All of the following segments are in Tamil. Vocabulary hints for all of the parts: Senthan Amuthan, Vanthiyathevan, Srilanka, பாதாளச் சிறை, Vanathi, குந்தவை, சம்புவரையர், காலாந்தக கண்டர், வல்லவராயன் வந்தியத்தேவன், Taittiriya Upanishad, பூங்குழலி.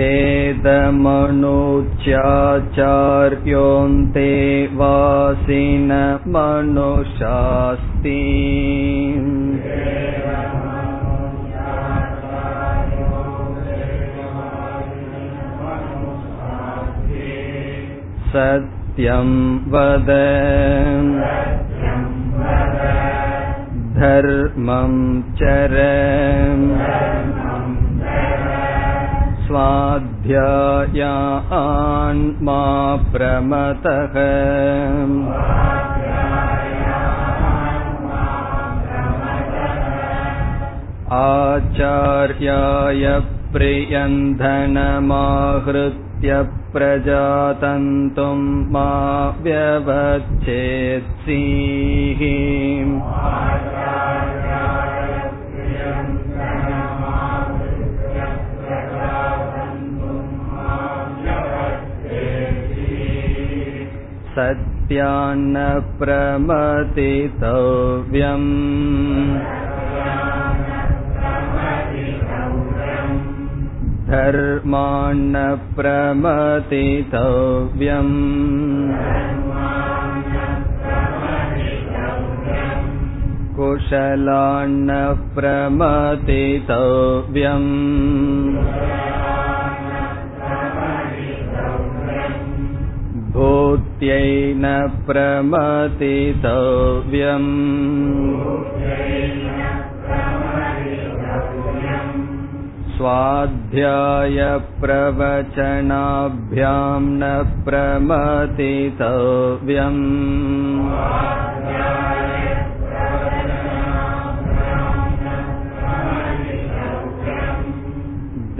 வேதமனுச்சாச்சார்யோந்தே வாசின மனுஷாஸ்தி. சத்யம் வத தர்மம் சர ஸ்வாத்யாயான் மா ப்ரமதஹ. ஆச்சார்யாய பிரியந்தனமாஹ்ருத்ய பிரஜாதந்தும் மா வ்யவச்சேத்ஸீஹி. சத்யான் பிரமதிதவ்யம் தர்மான் பிரமதிதவ்யம் குஷலான் பிரமதிதவ்யம் பூத்யைன பிரமதிதவ்யம் ஸ்வாத்யாய பிரவசனாப்யாம் ந பிரமதிதவ்யம்.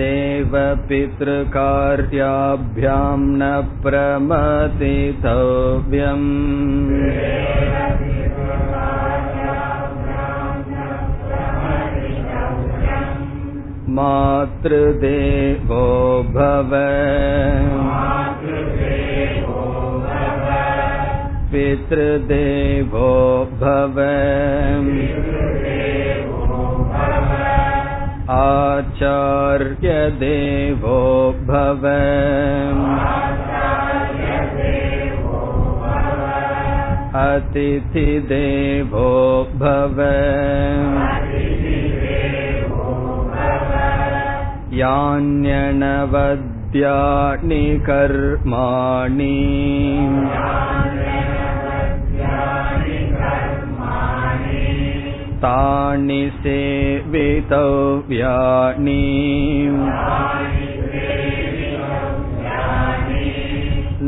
தேவ பித்ரு கார்யாப்யாம் ந பிரமதிதவ்யம். மாத்ரு தேவோ பவ பித்ரு தேவோ பவ ஆச்சார்ய தேவோ பவ. அதிதி தேவோ பவ. யான்யனவத்யானி கர்மாணி தானி சேவிதவ்யானி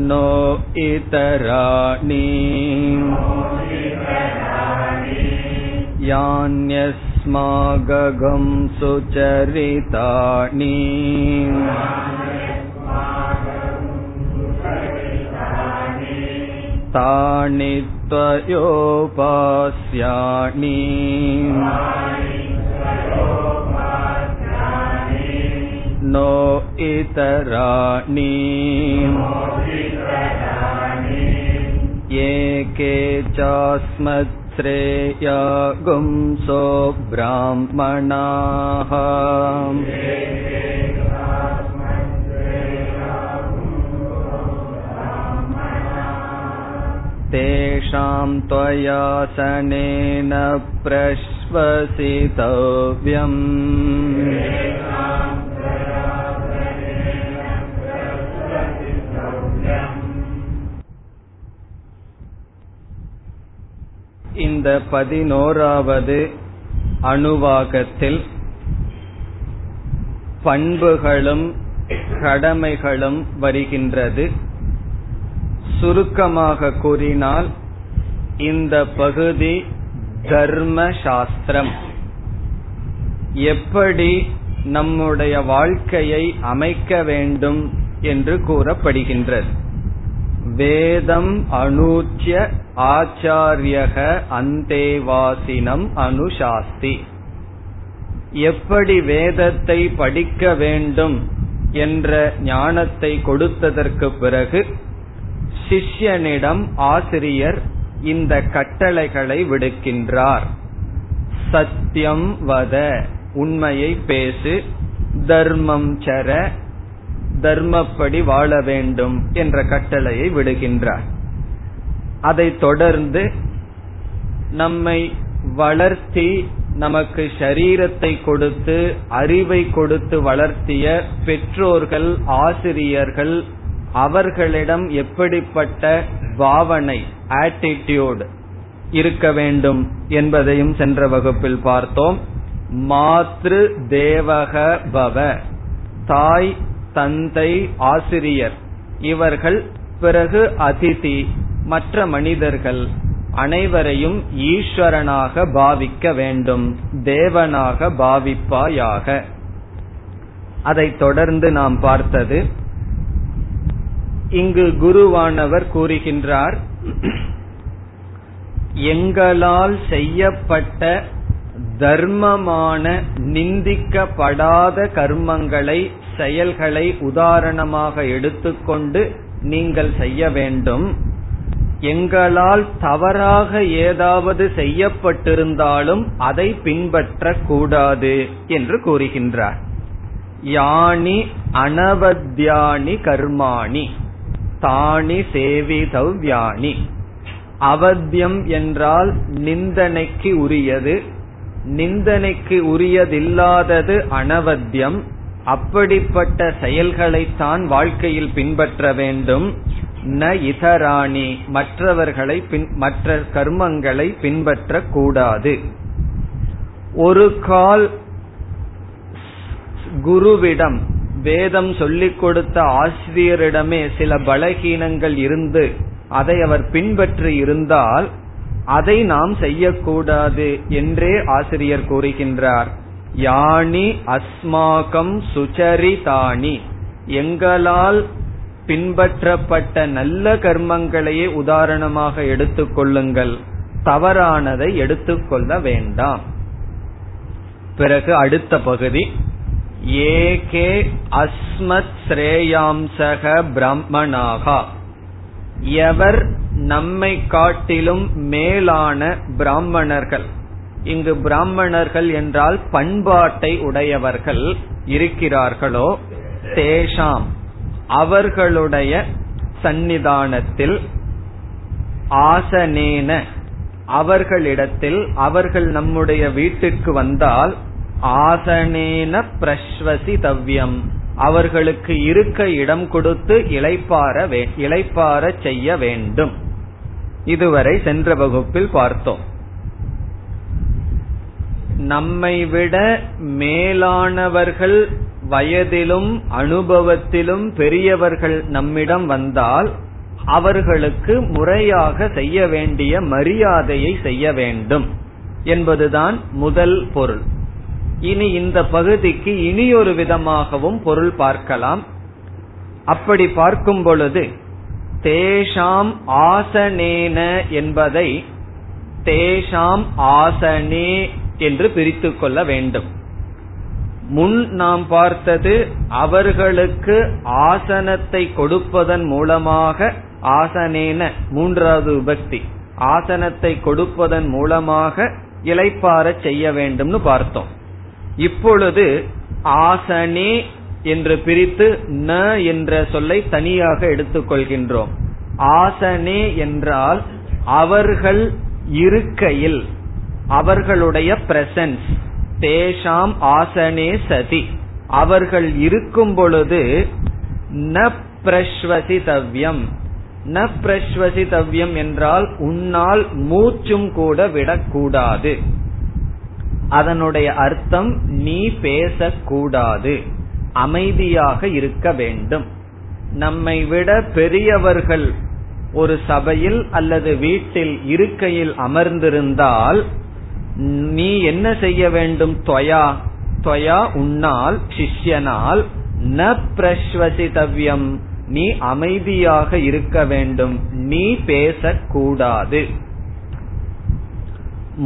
நோ இதராணி யான்யஸ்மாகம் சுசரிதானி. தானி த்வயோபாஸ்யானி நோ இதராணி ஏகே சாஸ்மத் ஸ்ரேயா கும்சோ ப்ராஹ்மணாஹ. தேஷாம் த்வயாசனேன ப்ரஷ்வசிதவ்யம். இந்த 11வது அனுவாகத்தில் பண்புகளும் கடமைகளும் வருகின்றது. சுருக்கமாக கூறினால் இந்த பகுதி தர்ம சாஸ்திரம் எப்படி நம்முடைய வாழ்க்கையை அமைக்க வேண்டும் என்று கூறப்படுகின்றது. வேதம் அனூச்ய ஆச்சாரியக அந்தேவாசினம் அனுசாஸ்தி. எப்படி வேதத்தை படிக்க வேண்டும் என்ற ஞானத்தை கொடுத்ததற்கு பிறகு சிஷ்யனிடம் ஆசிரியர் இந்த கட்டளைகளை விடுக்கின்றார். சத்தியம் வத, உண்மையை பேசு, தர்மம் சர, தர்மப்படி வாழ வேண்டும் என்ற கட்டளையை விடுகின்றார். அதை தொடர்ந்து நம்மை வளர்த்தி நமக்கு சரீரத்தை கொடுத்து அறிவை கொடுத்து வளர்த்திய பெற்றோர்கள், ஆசிரியர்கள், அவர்களிடம் எப்படிப்பட்ட பாவனை, ஆட்டிடியூட் இருக்க வேண்டும் என்பதையும் சென்ற வகுப்பில் பார்த்தோம். மாத்ரு தேவக பவ, தாய், தந்தை, ஆசிரியர் இவர்கள், பிறகு அதிதி, மற்ற மனிதர்கள் அனைவரையும் ஈஸ்வரனாக பாவிக்க வேண்டும், தேவனாக பாவிப்பாயாக. அதை தொடர்ந்து நாம் பார்த்தது, இங்கு குருவானவர் கூறுகின்றார், எங்களால் செய்யப்பட்ட தர்மமான நிந்திக்கப்படாத கர்மங்களை, செயல்களை உதாரணமாக எடுத்துக்கொண்டு நீங்கள் செய்ய வேண்டும். எங்களால் தவறாக ஏதாவது செய்யப்பட்டிருந்தாலும் அதை பின்பற்றக்கூடாது என்று கூறுகின்றார். யானி அனவத்யானி கர்மாணி தானி சேவிதவ்யானி. அவத்யம் என்றால் நிந்தனைக்கு உரியது, நிந்தனைக்கு உரியதில்லாதது அனவத்யம். அப்படிப்பட்ட செயல்களைத்தான் வாழ்க்கையில் பின்பற்ற வேண்டும். ந இதராணி, மற்றவர்களை மற்ற கர்மங்களை பின்பற்றக்கூடாது. ஒரு கால் குருவிடம், வேதம் சொல்லிக் கொடுத்த ஆசிரியரிடமே சில பலகீனங்கள் இருந்து அதை அவர் பின்பற்றி இருந்தால் அதை நாம் செய்யக்கூடாது என்றே ஆசிரியர் கூறுகின்றார். யானி அஸ்மாகம் சுச்சரிதானி, எங்களால் பின்பற்றப்பட்ட நல்ல கர்மங்களையே உதாரணமாக எடுத்துக்கொள்ளுங்கள், தவறானதை எடுத்துக்கொள்ள வேண்டாம். பிறகு அடுத்த பகுதி, ஏகே அஸ்மத் ஸ்ரேயாம்சக பிரம்மனாகா, எவர் நம்மை காட்டிலும் மேலான பிராமணர்கள், இங்கு பிராமணர்கள் என்றால் பண்பாட்டை உடையவர்கள் இருக்கிறார்களோ, தேஷாம் அவர்களுடைய சந்நிதானத்தில், ஆசனேன அவர்களிடத்தில், அவர்கள் நம்முடைய வீட்டுக்கு வந்தால் ஆசனேன பிரஸ்வசி தவ்யம், அவர்களுக்கு இருக்க இடம் கொடுத்து இளைப்பார செய்ய வேண்டும். இதுவரை சென்ற வகுப்பில் பார்த்தோம். நம்மை விட மேலானவர்கள், வயதிலும் அனுபவத்திலும் பெரியவர்கள் நம்மிடம் வந்தால் அவர்களுக்கு முறையாக செய்ய வேண்டிய மரியாதையை செய்ய வேண்டும் என்பதுதான் முதல் பொருள். இனி இந்த பகுதிக்கு இனியொரு விதமாகவும் பொருள் பார்க்கலாம். அப்படி பார்க்கும் பொழுது தேஷாம் ஆசனேன என்பதை தேஷாம் ஆசனே என்று பிரித்து கொள்ள வேண்டும். முன் நாம் பார்த்தது அவர்களுக்கு ஆசனத்தை கொடுப்பதன் மூலமாக, ஆசனேன மூன்றாவது விபக்தி, ஆசனத்தை கொடுப்பதன் மூலமாக இளைப்பார செய்ய வேண்டும்னு பார்த்தோம். இப்பொழுது ஆசனே என்று பிரித்து ந என்ற சொல்லை தனியாக எடுத்துக்கொள்கின்றோம். ஆசனே என்றால் அவர்கள் இருக்கையில், அவர்களுடைய பிரசன்ஸ், தேஷாம் ஆசனே சதி, அவர்கள் இருக்கும் பொழுது ந பிரஸ்வசி தவ்யம், ந பிரஸ்வசி தவ்யம் என்றால் உன்னால் மூச்சும் கூட விடக்கூடாது, அதனுடைய அர்த்தம் நீ பேசக்கூடாது, அமைதியாக இருக்க வேண்டும். நம்மை விட பெரியவர்கள் ஒரு சபையில் அல்லது வீட்டில் இருக்கையில் அமர்ந்திருந்தால் நீ என்ன செய்ய வேண்டும்? துவயா, துவயா உன்னால், சிஷ்யனால், ந பிரஸ்வசிதவ்யம், நீ அமைதியாக இருக்க வேண்டும், நீ பேசக்கூடாது.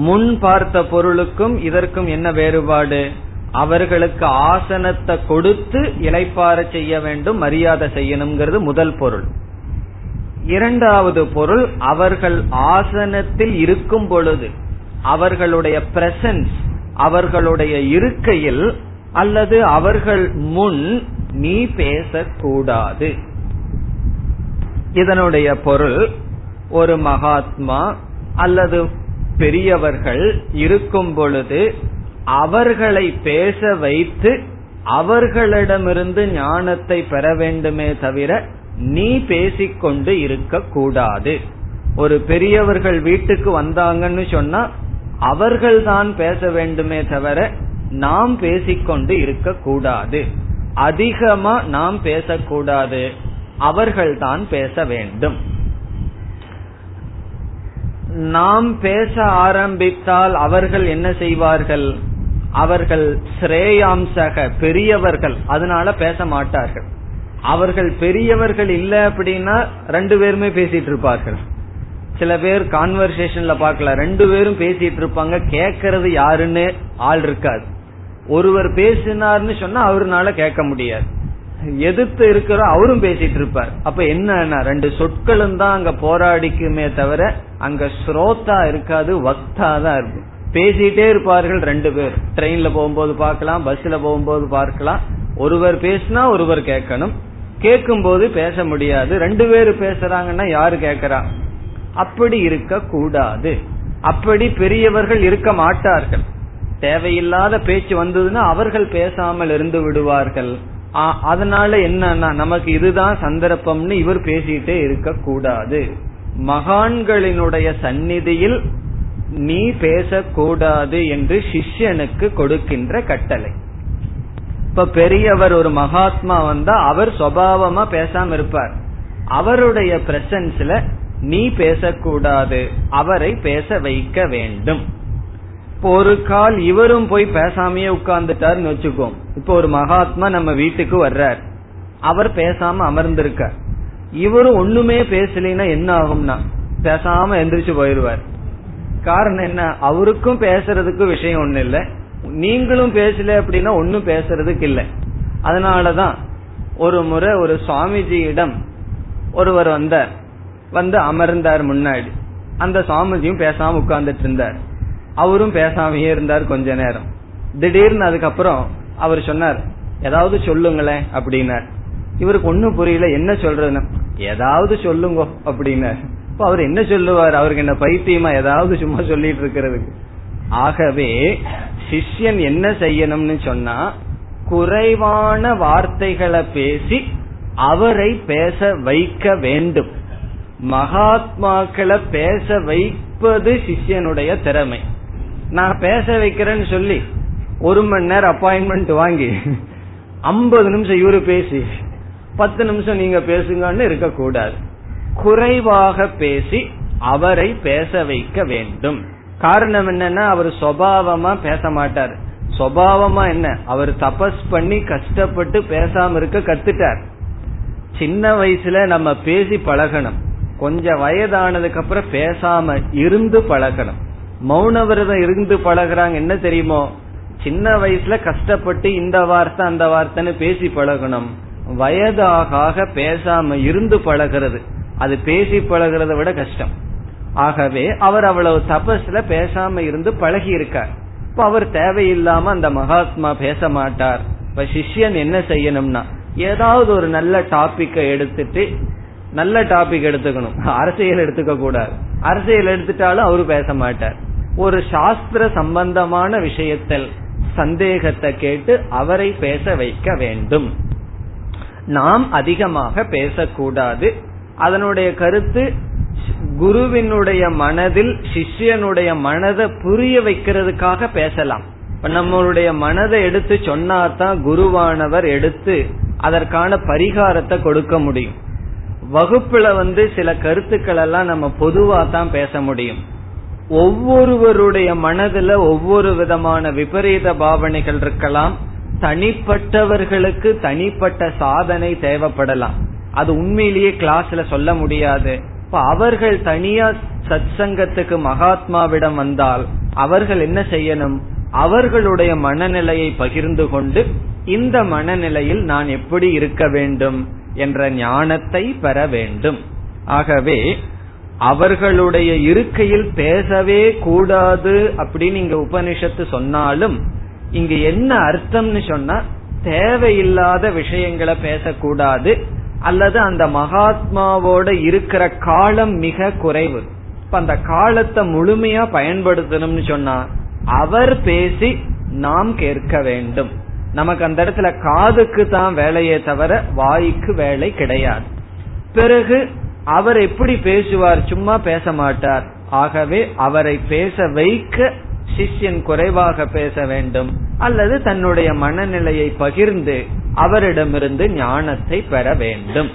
முன் பார்த்த பொருளுக்கும் இதற்கும் என்ன வேறுபாடு? அவர்களுக்கு ஆசனத்தை கொடுத்து இளைப்பாற செய்ய வேண்டும், மரியாதை செய்யணும்ங்கிறது முதல் பொருள். இரண்டாவது பொருள், அவர்கள் ஆசனத்தில் இருக்கும் பொழுது அவர்களுடைய பிரசன்ஸ், அவர்களுடைய இருக்கையில் அல்லது அவர்கள் முன் நீ பேசக்கூடாது. இதனுடைய பொருள், ஒரு மகாத்மா அல்லது பெரியவர்கள் இருக்கும் பொழுது அவர்களை பேச வைத்து அவர்களிடமிருந்து ஞானத்தை பெற வேண்டுமே தவிர நீ பேசிக்கொண்டு இருக்க கூடாது. ஒரு பெரியவர்கள் வீட்டுக்கு வந்தாங்கன்னு சொன்னா அவர்கள் தான் பேச வேண்டுமே தவிர நாம் பேசிக்கொண்டு இருக்க கூடாது. அதிகமா நாம் பேசக்கூடாது, அவர்கள் தான் பேச வேண்டும். நாம் பேச ஆரம்பித்தால் அவர்கள் என்ன செய்வார்கள்? அவர்கள் ஸ்ரேயாம்சக பெரியவர்கள், அதனால பேச மாட்டார்கள். அவர்கள் பெரியவர்கள் இல்ல அப்படின்னா ரெண்டு பேருமே பேசிட்டு இருப்பார்கள். சில பேர் கான்வர்சேஷன்ல பாக்கல, ரெண்டு பேரும் பேசிட்டு இருப்பாங்க, கேட்கறது யாருன்னு ஆள் இருக்காது. ஒருவர் பேசினார்னு சொன்னா அவருனால கேட்க முடியாது, எதிர்த்து இருக்கிற அவரும் பேசிட்டு இருப்பார். அப்ப என்ன, ரெண்டு சொற்களும் தான் அங்க போராடிக்குமே தவிர அங்க ஸ்ரோதா இருக்காது, வக்தா தான் இருக்கும். பேசிட்டே இருப்பார்கள் ரெண்டு பேர். ட்ரெயின்ல போகும்போது பார்க்கலாம், பஸ்ல போகும்போது பார்க்கலாம். ஒருவர் பேசினா ஒருவர் கேட்கணும், கேட்கும் போது பேச முடியாது. ரெண்டு பேரு பேசுறாங்கன்னா யாரு கேட்கறா? அப்படி இருக்க கூடாது. அப்படி பெரியவர்கள் இருக்க மாட்டார்கள். தேவையில்லாத பேச்சு வந்ததுன்னா அவர்கள் பேசாமல் இருந்து விடுவார்கள். அதனால என்னன்னா நமக்கு இதுதான் சந்தர்ப்பம்னு இவர் பேசிட்டே இருக்க கூடாது. மகான்களினுடைய சந்நிதியில் நீ பேசக்கூடாது என்று சிஷ்யனுக்கு கொடுக்கின்ற கட்டளை. இப்ப பெரியவர் ஒரு மகாத்மா வந்தா அவர் சுபாவமா பேசாம இருப்பார். அவருடைய பிரசன்ஸ்ல நீ பேசக்கூடாது, அவரை பேச வைக்க வேண்டும். இப்போ ஒரு கால் இவரும் போய் பேசாமையே உட்கார்ந்துட்டாருன்னு வச்சுக்கோம். இப்போ ஒரு மகாத்மா நம்ம வீட்டுக்கு வர்றார், அவர் பேசாம அமர்ந்திருக்கார். இவரும் ஒண்ணுமே பேசலைன்னா என்ன ஆகும்னா பேசாம எந்திரிச்சு போயிடுவார். காரணம் என்ன, அவருக்கும் பேசுறதுக்கு விஷயம் ஒண்ணு இல்ல, நீங்களும் பேசல அப்படின்னா ஒன்னும் பேசுறதுக்கு இல்லை. அதனாலதான் ஒரு முறை ஒரு சுவாமிஜியிடம் ஒருவர் வந்தார், வந்து அமர்ந்தார் முன்னாடி. அந்த சுவாமிஜியும் பேசாம உட்கார்ந்துட்டு இருந்தார், அவரும் பேசாமையே இருந்தார் கொஞ்ச நேரம். திடீர்னு அதுக்கப்புறம் அவர் சொன்னார், ஏதாவது சொல்லுங்களேன் அப்படின்னார். இவருக்கு ஒன்னும் புரியல, என்ன சொல்றதுன்னு. ஏதாவது சொல்லுங்க அப்படின்னார். இப்போ அவர் என்ன சொல்லுவார், அவருக்கு என்ன பைத்தியமா ஏதாவது சும்மா சொல்லிட்டு இருக்கிறதுக்கு? ஆகவே சிஷ்யன் என்ன செய்யணும்னு சொன்னா குறைவான வார்த்தைகளை பேசி அவரை பேச வைக்க வேண்டும். மகாத்மாக்களை பேச வைப்பது சிஷ்யனுடைய திறமை. நான் பேச வைக்கிறேன்னு சொல்லி ஒரு மணி நேரம் அப்பாயின்மெண்ட் வாங்கி 50 நிமிஷம் இவரு பேசி 10 நிமிஷம் நீங்க பேசுங்கன்னு இருக்க கூடாது. குறைவாக பேசி அவரை பேச வைக்க வேண்டும். காரணம் என்னன்னா அவர் சுபாவமா பேச மாட்டார். சுபாவமா என்ன, அவர் தபஸ் பண்ணி கஷ்டப்பட்டு பேசாம இருக்க கத்துட்டார். சின்ன வயசுல நம்ம பேசி பழகணும், கொஞ்சம் வயதானதுக்கு அப்புறம் பேசாம இருந்து பழகணும். மௌன விரதம் இருந்து பழகிறாங்க, என்ன தெரியுமோ, சின்ன வயசுல கஷ்டப்பட்டு இந்த வார்த்தை அந்த வார்த்தைன்னு பேசி பழகணும். வயதாக பேசாம இருந்து பழகிறது, அது பேசி பழகிறத விட கஷ்டம். ஆகவே அவர் அவ்வளவு தபஸ்ல பேசாம இருந்து பழகி இருக்கார். இப்ப அவர் தேவையில்லாம அந்த மகாத்மா பேச மாட்டார். இப்ப சிஷ்யன் என்ன செய்யணும்னா ஏதாவது ஒரு நல்ல டாபிக்கை எடுத்துட்டு, நல்ல டாபிக் எடுத்துக்கணும், அரசியல் எடுத்துக்க கூடாது. அரசியல் எடுத்துட்டாலும் அவரு பேச மாட்டார். ஒரு சாஸ்திர சம்பந்தமான விஷயத்தில் சந்தேகத்தை கேட்டு அவரை பேச வைக்க வேண்டும். நாம் அதிகமாக பேசக்கூடாது. அதனுடைய கருத்து, குருவினுடைய மனதில் சிஷ்யனுடைய மனதை புரிய வைக்கிறதுக்காக பேசலாம். இப்ப நம்மளுடைய மனதை எடுத்து சொன்னாதான் குருவானவர் எடுத்து அதற்கான பரிகாரத்தை கொடுக்க முடியும். வகுப்புல வந்து சில கருத்துக்கள் எல்லாம் நம்ம பொதுவா தான் பேச முடியும். ஒவ்வொருவருடைய மனதுல ஒவ்வொரு விதமான விபரீத பாவனைகள் இருக்கலாம். தனிப்பட்டவர்களுக்கு தனிப்பட்ட சாதனை தேவைப்படலாம். அது உண்மையிலேயே கிளாஸ்ல சொல்ல முடியாது. இப்ப அவர்கள் தனியா சத் சங்கத்துக்கு மகாத்மாவிடம் வந்தால் அவர்கள் என்ன செய்யணும், அவர்களுடைய மனநிலையை பகிர்ந்து கொண்டு இந்த மனநிலையில் நான் எப்படி இருக்க வேண்டும் என்ற ஞானத்தை பெற வேண்டும். ஆகவே அவர்களுடைய இருக்கையில் பேசவே கூடாது அப்படின்னு இங்க உபனிஷத்து சொன்னாலும் இங்க என்ன அர்த்தம்னு சொன்னா தேவையில்லாத விஷயங்களை பேசக்கூடாது, அல்லது அந்த மகாத்மாவோட இருக்கிற காலம் மிக குறைவு. இப்ப அந்த காலத்தை முழுமையா பயன்படுத்தணும்னு சொன்னா அவர் பேசி நாம் கேட்க வேண்டும். நமக்கு அந்த இடத்துல காதுக்கு தான் வேலையே தவிர வாய்க்கு வேலை கிடையாது. பிறகு அவர் எப்படி பேசுவார்? சும்மா பேச மாட்டார். ஆகவே அவரை பேச வைக்க சிஷ்யன் குறைவாக பேச வேண்டும், அல்லது தன்னுடைய மனநிலையை பகிர்ந்து அவரிடமிருந்து ஞானத்தை பெற வேண்டும்.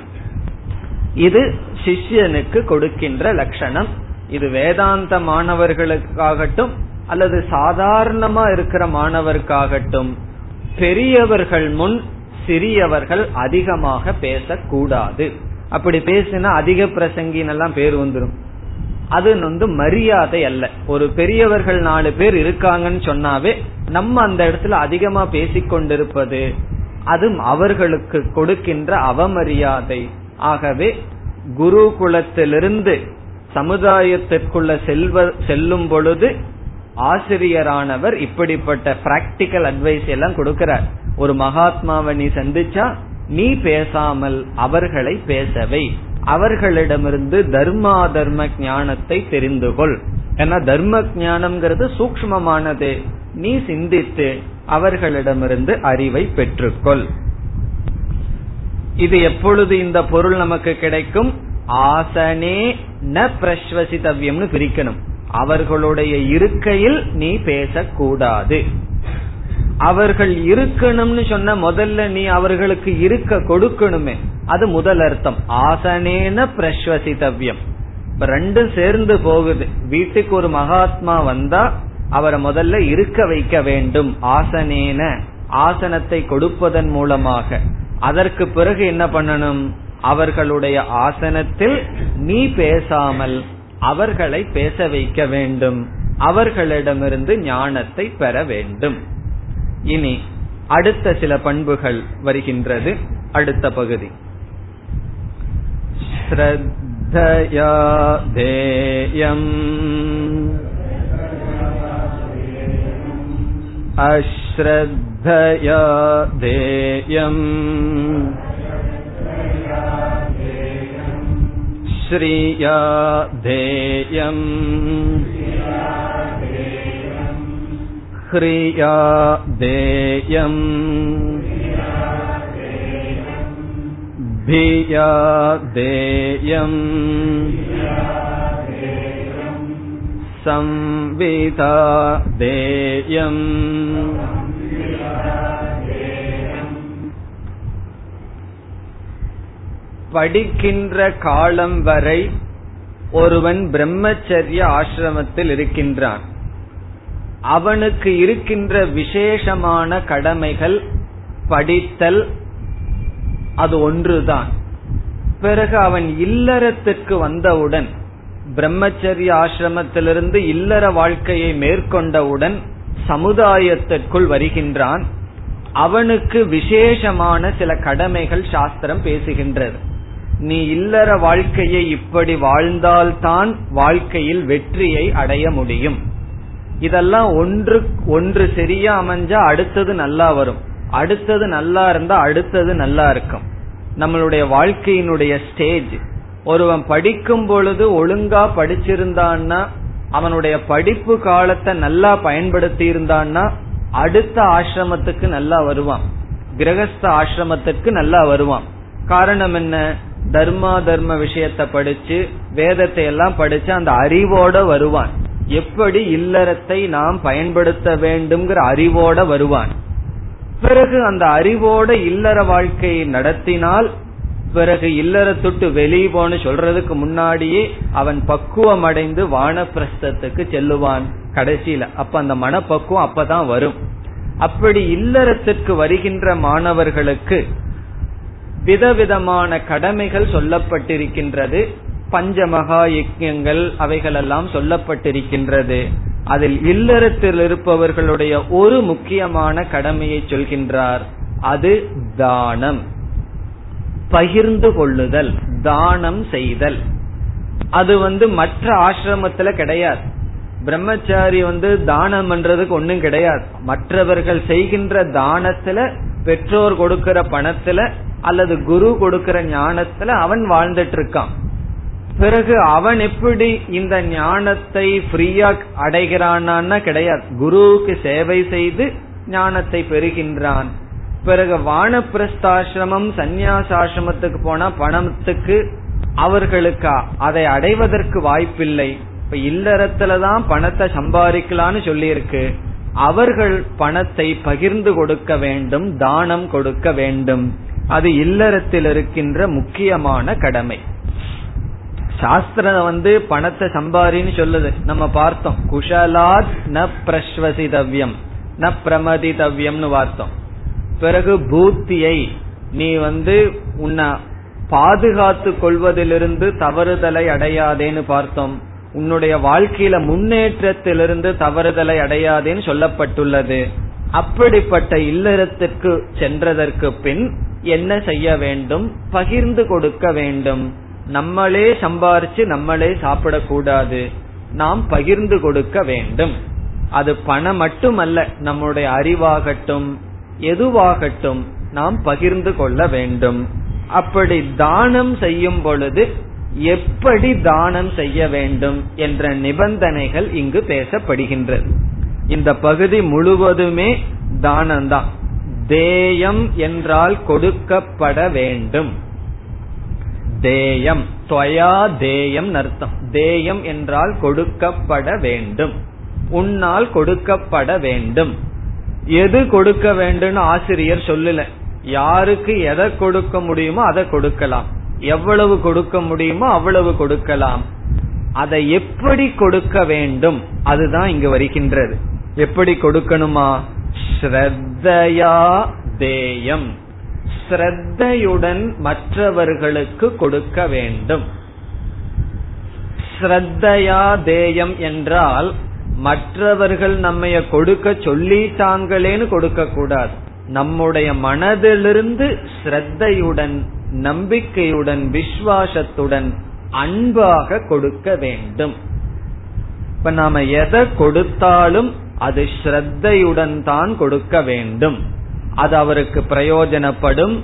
இது சிஷ்யனுக்கு கொடுக்கின்ற லட்சணம். இது வேதாந்த மாணவர்களுக்காகட்டும் அல்லது சாதாரணமா இருக்கிற மாணவருக்காகட்டும், பெரியவர்கள் முன் சிறியவர்கள் அதிகமாக பேசக்கூடாது. அப்படி பேசினா அதிக பிரசங்கினெல்லாம் பேர் வந்துடும். அது வந்து மரியாதை அல்ல. ஒரு பெரியவர்கள் 4 பேர் இருக்காங்கன்னு சொன்னாவே நம்ம அந்த இடத்துல அதிகமா பேசிக்கொண்டிருப்பது அது அவர்களுக்கு கொடுக்கின்ற அவமரியாதை. ஆகவே குருகுலத்திலிருந்து சமுதாயத்திற்குள்ள செல்லும் பொழுது ஆசிரியரானவர் இப்படிப்பட்ட பிராக்டிக்கல் அட்வைஸ் எல்லாம் கொடுக்கிறார். ஒரு மகாத்மாவை நீ சந்திச்சா நீ பேசாமல் அவர்களை பேசவை, அவர்களிடமிருந்து தர்மா தர்ம ஞானத்தை தெரிந்து கொள். ஏன்னா தர்ம ஞானம்ங்கிறது சூக்ஷ்மமானது, நீ சிந்தித்து அவர்களிடமிருந்து அறிவை பெற்றுக்கொள். இது எப்பொழுது இந்த பொருள் நமக்கு கிடைக்கும்? ஆசனே ந பிரஸ்வசிதவ்யம்னு பிரிக்கணும். அவர்களுடைய இருக்கையில் நீ பேசக்கூடாது. அவர்கள் இருக்கணும்னு சொன்ன முதல்ல நீ அவர்களுக்கு இருக்க கொடுக்கணுமே, அது முதல் அர்த்தம். ஆசனேன பிரஸ்வசிதவ்யம். இப்ப ரெண்டும் சேர்ந்து போகுது. வீட்டுக்கு ஒரு மகாத்மா வந்தா அவரை முதல்ல இருக்க வைக்க வேண்டும், ஆசனேன, ஆசனத்தை கொடுப்பதன் மூலமாக. அதற்கு பிறகு என்ன பண்ணணும்? அவர்களுடைய ஆசனத்தில் நீ பேசாமல் அவர்களை பேச வைக்க வேண்டும், அவர்களிடமிருந்து ஞானத்தை பெற வேண்டும். இனி அடுத்த சில பண்புகள் வருகின்றது. அடுத்த பகுதி ஸ்ரத்தயா தேயம் அஸ்ரத்தயா தேயம் ஸ்ரீயா தேயம் கிரியா தேயம் பியா தேயம் சம்விதா தேயம். படிக்கின்ற காலம் வரை ஒருவன் பிரம்மச்சரிய ஆசிரமத்தில் இருக்கின்றான். அவனுக்கு இருக்கின்ற விசேஷமான கடமைகள் படித்தல், அது ஒன்றுதான். பிறகு அவன் இல்லறத்துக்கு வந்தவுடன், பிரம்மச்சரிய ஆசிரமத்திலிருந்து இல்லற வாழ்க்கையை மேற்கொண்டவுடன் சமுதாயத்திற்குள் வருகின்றான். அவனுக்கு விசேஷமான சில கடமைகள் சாஸ்திரம் பேசுகின்றது. நீ இல்லற வாழ்க்கையை இப்படி வாழ்ந்தால்தான் வாழ்க்கையில் வெற்றியை அடைய முடியும். இதெல்லாம் ஒன்று சரியா அமைஞ்சா அடுத்தது நல்லா வரும், அடுத்தது நல்லா இருந்தா அடுத்தது நல்லா இருக்கும். நம்மளுடைய வாழ்க்கையினுடைய ஸ்டேஜ். ஒருவன் படிக்கும் பொழுது ஒழுங்கா படிச்சிருந்தான்னா, அவனுடைய படிப்பு காலத்தை நல்லா பயன்படுத்தி இருந்தான்னா அடுத்த ஆசிரமத்துக்கு நல்லா வருவான், கிரகஸ்த ஆசிரமத்திற்கு நல்லா வருவான். காரணம் என்ன? தர்மா தர்ம விஷயத்தை படிச்சு வேதத்தை எல்லாம் படிச்சு அந்த அறிவோட வருவான். எப்படி இல்லறத்தை நாம் பயன்படுத்த வேண்டும்ங்கிற அறிவோட வருவான். பிறகு அந்த அறிவோட இல்லற வாழ்க்கையை நடத்தினால், பிறகு இல்லறத்துட்டு வெளியே போன்னு சொல்றதுக்கு முன்னாடியே அவன் பக்குவம் அடைந்து வானப்பிரஸ்தத்துக்கு செல்லுவான் கடைசியில. அப்ப அந்த மனப்பக்குவம் அப்பதான் வரும். அப்படி இல்லறத்திற்கு வருகின்ற மாணவர்களுக்கு விதவிதமான கடமைகள் சொல்லப்பட்டிருக்கின்றது. பஞ்சமகா யஜ்ஞங்கள் அவைகளெல்லாம் சொல்லப்பட்டிருக்கின்றது. அதில் இல்லறத்தில் இருப்பவர்களுடைய ஒரு முக்கியமான கடமையை சொல்கின்றார், அது தானம், பகிர்ந்து கொள்ளுதல், தானம் செய்தல். அது மற்ற ஆசிரமத்துல கிடையாது. பிரம்மச்சாரி தானம் பண்றதுக்கு ஒண்ணும் கிடையாது. மற்றவர்கள் செய்கின்ற தானத்துல பெற்றோர் கொடுக்கிற பணத்துல அல்லது குரு கொடுக்கிற ஞானத்துல அவன் வாழ்ந்துட்டு இருக்கான். பிறகு அவன் எப்படி இந்த ஞானத்தை ஃப்ரீயா அடைகிறான்னா கிடையாது, குருவுக்கு சேவை செய்து ஞானத்தை பெறுகின்றான். பிறகு வானப்பிரஸ்தாசிரமம் சந்நியாசாசிரமத்துக்கு போனா பணத்துக்கு அவர்களுக்கு அதை அடைவதற்கு வாய்ப்பில்லை. இப்ப இல்லறத்துலதான் பணத்தை சம்பாதிக்கலான்னு சொல்லி இருக்கு, அவர்கள் பணத்தை பகிர்ந்து கொடுக்க வேண்டும், தானம் கொடுக்க வேண்டும். அது இல்லறத்தில் இருக்கின்ற முக்கியமான கடமை. சாஸ்திரம் வந்து பணத்தை சம்பாரின்னு சொல்லுது, நம்ம பார்த்தோம். குஷலாத் ந பிரஸ்வசிதவ்யம் ந பிரமதிதவ்யம்னு பார்த்தோம். பிறகு பூத்தியை நீ வந்து உன்னை பாதுகாத்து கொள்வதிலிருந்து தவறுதலை அடையாதேன்னு பார்த்தோம். உன்னுடைய வாழ்க்கையில முன்னேற்றத்திலிருந்து தவறுதலை அடையாதேன்னு சொல்லப்பட்டுள்ளது. அப்படிப்பட்ட இல்லறத்திற்கு சென்றதற்கு பின் என்ன செய்ய வேண்டும்? பகிர்ந்து கொடுக்க வேண்டும். நம்மளே சம்பாரிச்சு நம்மளே சாப்பிடக்கூடாது, நாம் பகிர்ந்து கொடுக்க வேண்டும். அது பணம் மட்டுமல்ல, நம்முடைய அறிவாகட்டும் எதுவாகட்டும் நாம் பகிர்ந்து கொள்ள வேண்டும். அப்படி தானம் செய்யும் பொழுது எப்படி தானம் செய்ய வேண்டும் என்ற நிபந்தனைகள் இங்கு பேசப்படுகின்றது. இந்த பகுதி முழுவதுமே தானம்தான். தேயம் என்றால் கொடுக்கப்பட வேண்டும். தேயம் துவயா தேயம் அர்த்தம். தேயம் என்றால் கொடுக்கப்பட வேண்டும், உன்னால் கொடுக்கப்பட வேண்டும். எது கொடுக்க வேண்டும் ஆசிரியர் சொல்லல. யாருக்கு எதை கொடுக்க முடியுமோ அதை கொடுக்கலாம், எவ்வளவு கொடுக்க முடியுமோ அவ்வளவு கொடுக்கலாம். அதை எப்படி கொடுக்க வேண்டும் அதுதான் இங்கு வருகின்றது. எப்படி கொடுக்கணுமா? ஸ்ரத்தையா தேயம், ஸ்ரத்தையுடன் மற்றவர்களுக்கு கொடுக்க வேண்டும். ஸ்ரத்தையா தேயம் என்றால் மற்றவர்கள் நம்மைய கொடுக்க சொல்லிட்டாங்களேன்னு கொடுக்க கூடாது. நம்முடைய மனதிலிருந்து ஸ்ரத்தையுடன், நம்பிக்கையுடன், விசுவாசத்துடன், அன்பாக கொடுக்க வேண்டும். இப்ப நாம எதை கொடுத்தாலும் அது ஸ்ரத்தையுடன் தான் கொடுக்க வேண்டும். அது அவருக்கு பிரயோஜனப்படும்,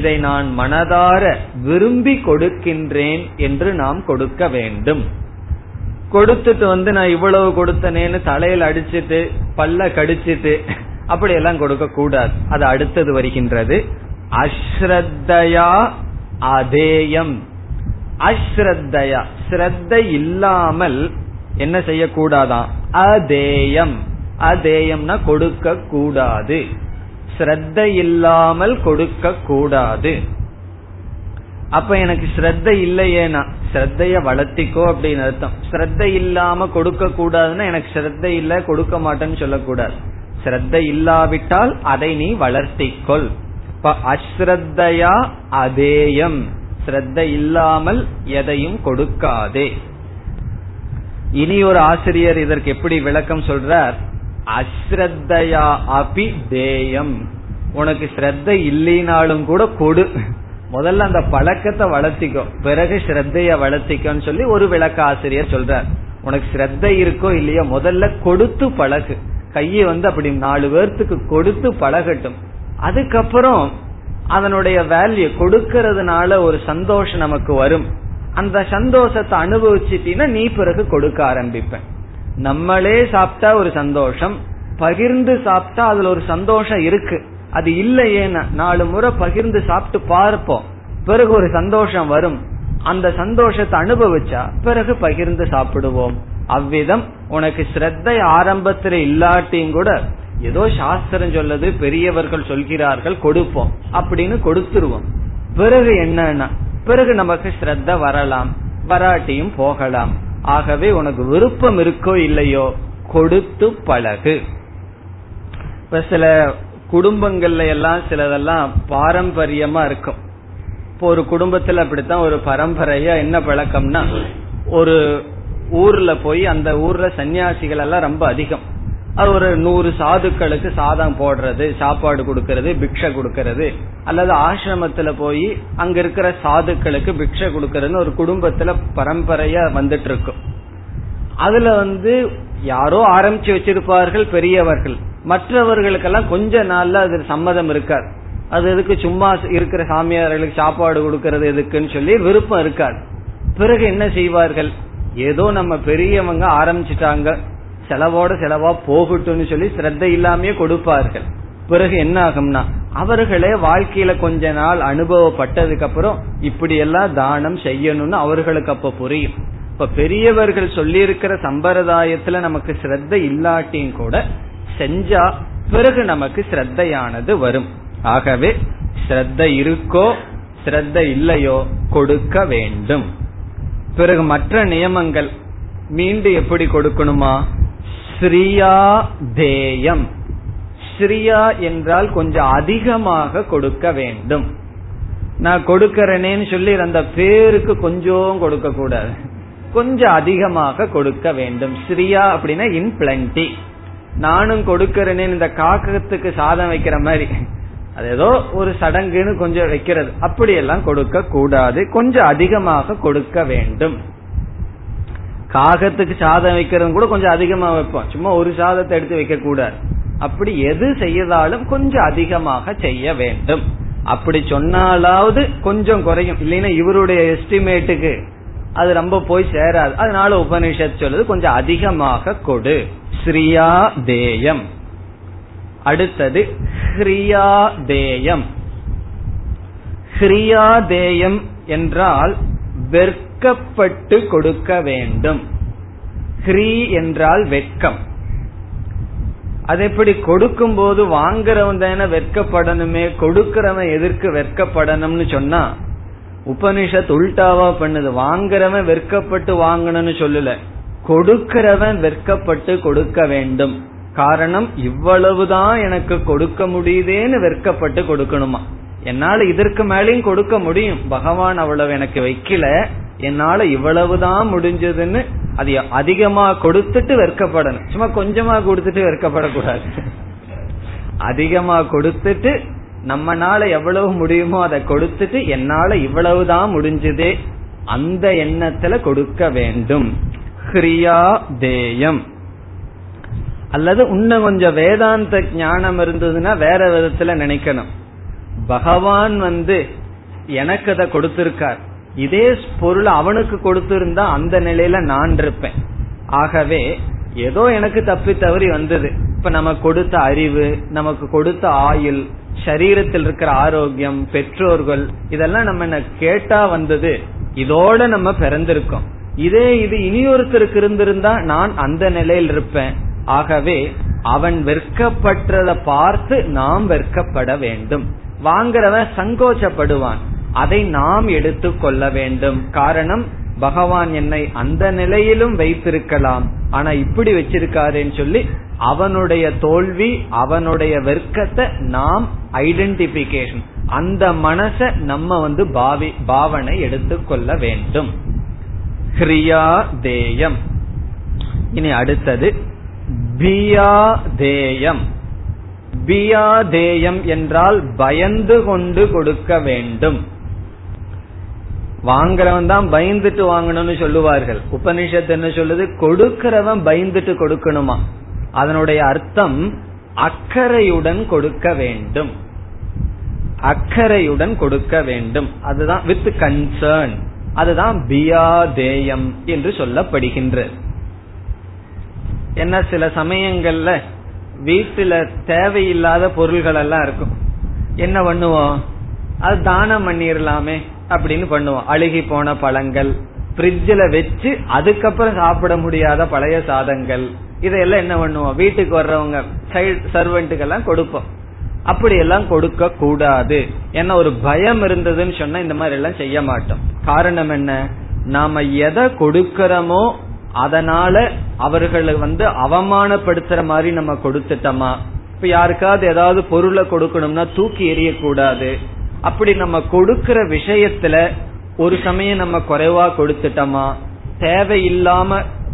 இதை நான் மனதார விரும்பி கொடுக்கின்றேன் என்று நாம் கொடுக்க வேண்டும். கொடுத்துட்டு வந்து நான் இவ்வளவு கொடுத்தனேன்னு தலையில அடிச்சிட்டு பல்ல கடிச்சிட்டு அப்படி எல்லாம் கொடுக்க கூடாது. அது அடுத்தது வருகின்றது. அஸ்ரத்தையா அதேயம். அஸ்ரத்தையா ஸ்ரத்தை இல்லாமல் என்ன செய்யக்கூடாதான்? அதேயம். அதேயம்னா கொடுக்க கூடாது, ஸ்ரத்தை இல்லாமல் கொடுக்க கூடாது. அப்ப எனக்கு ஸ்ரத்தை இல்லையேனா ஸ்ரத்தைய வளர்த்திக்கோ அப்படின்னு அர்த்தம். ஸ்ரத்தை இல்லாம கொடுக்க கூடாதுன்னா எனக்கு ஸ்ரத்தை இல்ல கொடுக்க மாட்டேன்னு சொல்லக்கூடாது. ஸ்ரத்தை இல்லாவிட்டால் அதை நீ வளர்த்திக்கொள். அஸ்ரத்தையா அதேயம், ஸ்ரத்தை இல்லாமல் எதையும் கொடுக்காதே. இனி ஒரு ஆசிரியர் இதற்கு எப்படி விளக்கம் சொல்றார்? அஸ்ரத்தையா அபி தேயம். உனக்கு ஸ்ரத்தை இல்லைனாலும் கூட கொடு, முதல்ல அந்த பழக்கத்தை வளர்த்திக்கோ, பிறகு ஸ்ரத்தைய வளர்த்திக்கோன்னு சொல்லி ஒரு விளக்க ஆசிரியர் சொல்றார். உனக்கு ஸ்ரத்தை இருக்கோ இல்லையோ முதல்ல கொடுத்து பழகு. கையை வந்து அப்படி 4 பேர்த்துக்கு கொடுத்து பழகட்டும். அதுக்கப்புறம் அதனுடைய வேல்யூ, கொடுக்கறதுனால ஒரு சந்தோஷம் நமக்கு வரும். அந்த சந்தோஷத்தை அனுபவிச்சிட்டீன்னா நீ பிறகு கொடுக்க ஆரம்பிப்ப. நம்மளே சாப்பிட்டா ஒரு சந்தோஷம், பகிர்ந்து சாப்பிட்டா அதுல ஒரு சந்தோஷம் இருக்கு. அது இல்லையேன்னா 4 முறை பகிர்ந்து சாப்பிட்டு பார்ப்போம், பிறகு ஒரு சந்தோஷம் வரும். அந்த சந்தோஷத்தை அனுபவிச்சா பிறகு பகிர்ந்து சாப்பிடுவோம். அவ்விதம் உனக்கு ஸ்ரத்தை ஆரம்பத்துல இல்லாட்டியும் கூட ஏதோ சாஸ்திரம் சொல்லது, பெரியவர்கள் சொல்கிறார்கள், கொடுப்போம் அப்படின்னு கொடுத்துருவோம். பிறகு என்னன்னா பிறகு நமக்கு ஸ்ரத்த வரலாம், வராட்டியும் போகலாம். ஆகவே உனக்கு விருப்பம் இருக்கோ இல்லையோ கொடுத்து பழகு. இப்ப சில குடும்பங்கள்ல எல்லாம் சிலதெல்லாம் பாரம்பரியமா இருக்கும். இப்போ ஒரு குடும்பத்துல அப்படித்தான் ஒரு பரம்பரையா என்ன பழக்கம்னா, ஒரு ஊர்ல போய் அந்த ஊர்ல சன்னியாசிகள் எல்லாம் ரொம்ப அதிகம். அது ஒரு 100 சாதுக்களுக்கு சாதம் போடுறது, சாப்பாடு கொடுக்கறது, பிக்ஷை கொடுக்கறது, அல்லது ஆசிரமத்துல போய் அங்க இருக்கிற சாதுக்களுக்கு பிக்ஷை கொடுக்கறதுன்னு ஒரு குடும்பத்துல பரம்பரையா வந்துட்டு இருக்கும். அதுல வந்து யாரோ ஆரம்பிச்சு வச்சிருப்பார்கள் பெரியவர்கள், மற்றவர்களுக்கெல்லாம் கொஞ்ச நாள்ல அது சம்மதம் இருக்காது. அது எதுக்கு சும்மா இருக்கிற சாமியார்களுக்கு சாப்பாடு கொடுக்கறது எதுக்குன்னு சொல்லி விருப்பம் இருக்காது. பிறகு என்ன செய்வார்கள், ஏதோ நம்ம பெரியவங்க ஆரம்பிச்சுட்டாங்க செலவோட செலவா போகட்டும்னு சொல்லி ஸ்ரத்த இல்லாமயே கொடுப்பார்கள். பிறகு என்ன ஆகும்னா அவர்களே வாழ்க்கையில கொஞ்ச நாள் அனுபவப்பட்டதுக்கு அப்புறம் இப்படி எல்லாம் தானம் செய்யணும்னு அவர்களுக்கு அப்ப புரியும். இப்ப பெரியவர்கள் சொல்லி இருக்கிற சம்பிரதாயத்துல நமக்கு ஸ்ரத்த இல்லாட்டியும் கூட செஞ்சா பிறகு நமக்கு ஸ்ரத்தையானது வரும். ஆகவே ஸ்ரத்த இருக்கோ ஸ்ரத்த இல்லையோ கொடுக்க வேண்டும். பிறகு மற்ற நியமங்கள் மீண்டும் எப்படி கொடுக்கணுமா, ஸ்ரீயா தேயம், ஸ்ரீயா என்றால் கொஞ்சம் அதிகமாக கொடுக்க வேண்டும். நான் கொடுக்கறேன்னு சொல்லி அந்த பேருக்கு கொஞ்சம் கொடுக்க கூடாது, கொஞ்சம் அதிகமாக கொடுக்க வேண்டும். ஸ்ரீயா அப்படின்னா இன் பிளண்டி. நானும் கொடுக்கறேன்னு இந்த காக்கத்துக்கு சாதம் வைக்கிற மாதிரி அது ஏதோ ஒரு சடங்குன்னு கொஞ்சம் வைக்கிறது, அப்படியெல்லாம் கொடுக்க கூடாது, கொஞ்சம் அதிகமாக கொடுக்க வேண்டும். காகத்துக்கு சாதம் வைக்கிறது கூட கொஞ்சம் அதிகமா வைப்போம், சும்மா ஒரு சாதத்தை எடுத்து வைக்க கூடாது. அப்படி எது செய்யதாலும் கொஞ்சம் அதிகமாக செய்ய வேண்டும். அப்படி சொன்னாலாவது கொஞ்சம் குறையும், இல்லைன்னா இவருடைய எஸ்டிமேட்டுக்கு அது ரொம்ப போய் சேராது. அதனால உபனிஷத் சொல்லுது கொஞ்சம் அதிகமாக கொடு, ஸ்ரீயா தேயம். அடுத்தது ஹ்ரியாதேயம். ஹ்ரியாதேயம் என்றால் வெட்கப்பட்டு கொடுக்க வேண்டும். ஹ்ரீ என்றால் வெட்கம். அது எப்படி கொடுக்கும் போது வாங்குறவன் தானே வெட்கப்படணுமே, கொடுக்கிறவன் எதற்கு வெட்கப்படணும்னு சொன்னா உபனிஷத் உல்டாவா பண்ணுது. வாங்குறவன் வெட்கப்பட்டு வாங்கணும்னு சொல்லல, கொடுக்கிறவன் வெட்கப்பட்டு கொடுக்க வேண்டும். காரணம், இவ்வளவுதான் எனக்கு கொடுக்க முடியுதேன்னு வெட்கப்பட்டு கொடுக்கணுமா, என்னால இதற்கு மேலேயும் கொடுக்க முடியும், பகவான் அவ்வளவு எனக்கு வைக்கல, என்னால இவ்வளவுதான் முடிஞ்சதுன்னு அது அதிகமா கொடுத்துட்டு வெட்கப்படணும். சும்மா கொஞ்சமா கொடுத்துட்டு வெட்கப்படக்கூடாது, அதிகமா கொடுத்துட்டு நம்மனால எவ்வளவு முடியுமோ அதை கொடுத்துட்டு என்னால இவ்வளவுதான் முடிஞ்சதே அந்த எண்ணத்துல கொடுக்க வேண்டும். கிரியா தேயம். அல்லது இன்னும் கொஞ்சம் வேதாந்த ஞானம் இருந்ததுன்னா வேற விதத்துல நினைக்கணும். பகவான் எனக்கு அதை கொடுத்திருக்கார், இதே பொருள் அவனுக்கு கொடுத்திருந்தா அந்த நிலையில நான் இருப்பேன். ஆகவே ஏதோ எனக்கு தப்பி தவறி வந்தது, இப்ப நமக்கு கொடுத்த அறிவு, நமக்கு கொடுத்த ஆயுள், சரீரத்தில் இருக்கிற ஆரோக்கியம், பெற்றோர்கள், இதெல்லாம் நம்ம கேட்டா வந்தது, இதோட நம்ம பிறந்திருக்கோம். இதே இது இனியொருத்தருக்கு இருந்திருந்தா நான் அந்த நிலையில் இருப்பேன். ஆகவே அவன் வெட்கப்பட்டதை பார்த்து நாம் வெட்கப்பட வேண்டும். வாங்குறவன் சங்கோச்சப்படுவான், அதை நாம் எடுத்து கொள்ள வேண்டும். காரணம், பகவான் என்னை அந்த நிலையிலும் வைத்திருக்கலாம், ஆனா இப்படி வச்சிருக்காருன்னு சொல்லி அவனுடைய தோல்வி, அவனுடைய வெட்கத்தை நாம் ஐடென்டிபிகேஷன், அந்த மனச நம்ம பாவனை எடுத்து கொள்ள வேண்டும். கிரியா தேயம். இனி அடுத்தது பியாதேயம். பியாதேயம் என்றால் பயந்து கொண்டு கொடுக்க வேண்டும். வாங்குறவன் தான் பயந்துட்டு வாங்கணும்னு சொல்லுவார்கள். உபனிஷத்து என்ன சொல்லுது, கொடுக்கிறவன் பயந்துட்டு கொடுக்கணுமா, அதனுடைய அர்த்தம் அக்கறையுடன் கொடுக்க வேண்டும். அக்கறையுடன் கொடுக்க வேண்டும், அதுதான் வித் கன்சர்ன், அதுதான் பியாதேயம் என்று சொல்லப்படுகின்ற. என்ன, சில சமயங்கள்ல வீட்டுல தேவையில்லாத பொருள்கள் எல்லாம் இருக்கும், என்ன பண்ணுவோம், அது தானம் பண்ணிடலாமே அப்படின்னு பண்ணுவோம். அழுகி போன பழங்கள் பிரிட்ஜில் வச்சு அதுக்கப்புறம் சாப்பிட முடியாத பழைய சாதங்கள், இதெல்லாம் என்ன பண்ணுவோம், வீட்டுக்கு வர்றவங்க சைல்ட் சர்வெண்ட்டுக்கெல்லாம் கொடுப்போம். அப்படி எல்லாம் கொடுக்க கூடாது. ஏன்னா ஒரு பயம் இருந்ததுன்னு சொன்னா இந்த மாதிரி எல்லாம் செய்ய மாட்டோம். காரணம் என்ன, நாம எதை கொடுக்கிறோமோ அதனால அவர்களை அவமானப்படுத்துற மாதிரி நம்ம கொடுத்துட்டோமா. இப்ப யாருக்காவது ஏதாவது பொருளை கொடுக்கணும்னா தூக்கி எறிய கூடாது. அப்படி நம்ம கொடுக்கிற விஷயத்துல ஒரு சமயம் நம்ம குறைவா கொடுத்துட்டோமா,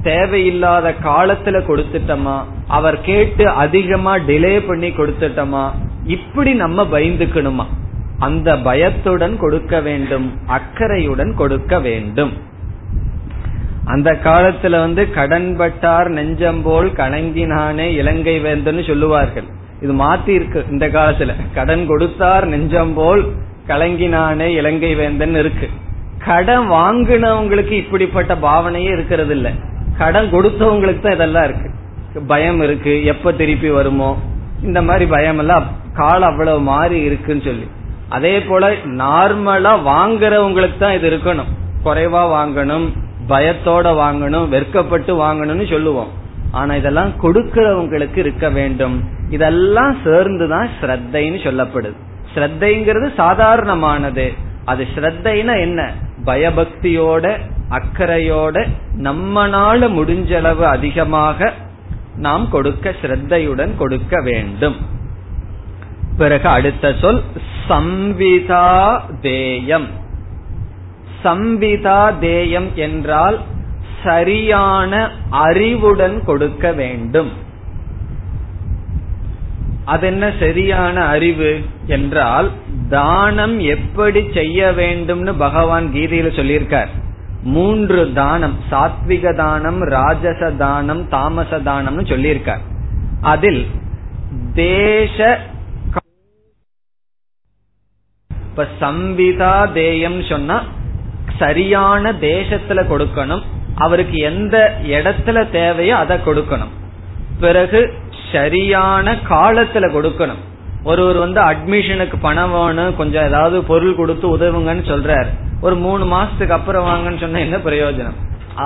தேவையில்லாத காலத்துல கொடுத்துட்டோமா, அவர் கேட்டு அதிகமா டிலே பண்ணி கொடுத்துட்டோமா, இப்படி நம்ம பயந்துக்கணுமா, அந்த பயத்துடன் கொடுக்க வேண்டும், அக்கறையுடன் கொடுக்க வேண்டும். அந்த காலத்துல கடன்பட்டார் நெஞ்சம்போல் கலங்கினானே இலங்கை வேந்தன்னு சொல்லுவார்கள். இது மாத்தி இருக்கு. இந்த காலத்துல கடன் கொடுத்தார் நெஞ்சம் போல் கலங்கினானே இலங்கை வேந்தன் இருக்கு. கடன் வாங்கினவங்களுக்கு இப்படிப்பட்ட பாவனையே இருக்கிறது இல்ல, கடன் கொடுத்தவங்களுக்கு தான் இதெல்லாம் இருக்கு. பயம் இருக்கு, எப்ப திருப்பி வருமோ, இந்த மாதிரி பயம் எல்லாம் காலம் அவ்வளவு மாறி இருக்குன்னு சொல்லி. அதே போல நார்மலா வாங்குறவங்களுக்கு தான் இது இருக்கணும், குறைவா வாங்கணும், பயத்தோட வாங்கணும், வெறுக்கப்பட்டு வாங்கணும்னு சொல்லுவோம். ஆனா இதெல்லாம் கொடுக்கிறவங்களுக்கு இருக்க வேண்டும். இதெல்லாம் சேர்ந்துதான் ஸ்ரத்தைன்னு சொல்லப்படுது. ஸ்ரத்தைங்கிறது சாதாரணமானது, அது ஸ்ரத்தைனா என்ன, பயபக்தியோட அக்கறையோட நம்மனால முடிஞ்சளவு அதிகமாக நாம் கொடுக்க, ஸ்ரத்தையுடன் கொடுக்க வேண்டும். பிறகு அடுத்த சொல் சம்விதா தேயம். சம்விதா தேயம் என்றால் சரியான அறிவுடன் கொடுக்க வேண்டும். அது என்ன சரியான அறிவு என்றால், தானம் எப்படி செய்ய வேண்டும்னு பகவான் கீதையில சொல்லியிருக்கார். 3 தானம், சாத்விக தானம், ராஜச தானம், தாமச தானம்னு சொல்லியிருக்கார். அதில் தேச சம்விதா தேயம் சொன்னா சரியான தேசத்துல கொடுக்கணும், அவருக்கு எந்த இடத்துல தேவையோ அதை கொடுக்கணும். பிறகு சரியான காலத்துல கொடுக்கணும். ஒருவர் அட்மிஷனுக்கு பணம் வேணும், கொஞ்சம் ஏதாவது பொருள் கொடுத்து உதவுங்கன்னு சொல்றாரு, ஒரு 3 மாசத்துக்கு அப்புறம் வாங்கன்னு சொன்னா என்ன பிரயோஜனம்?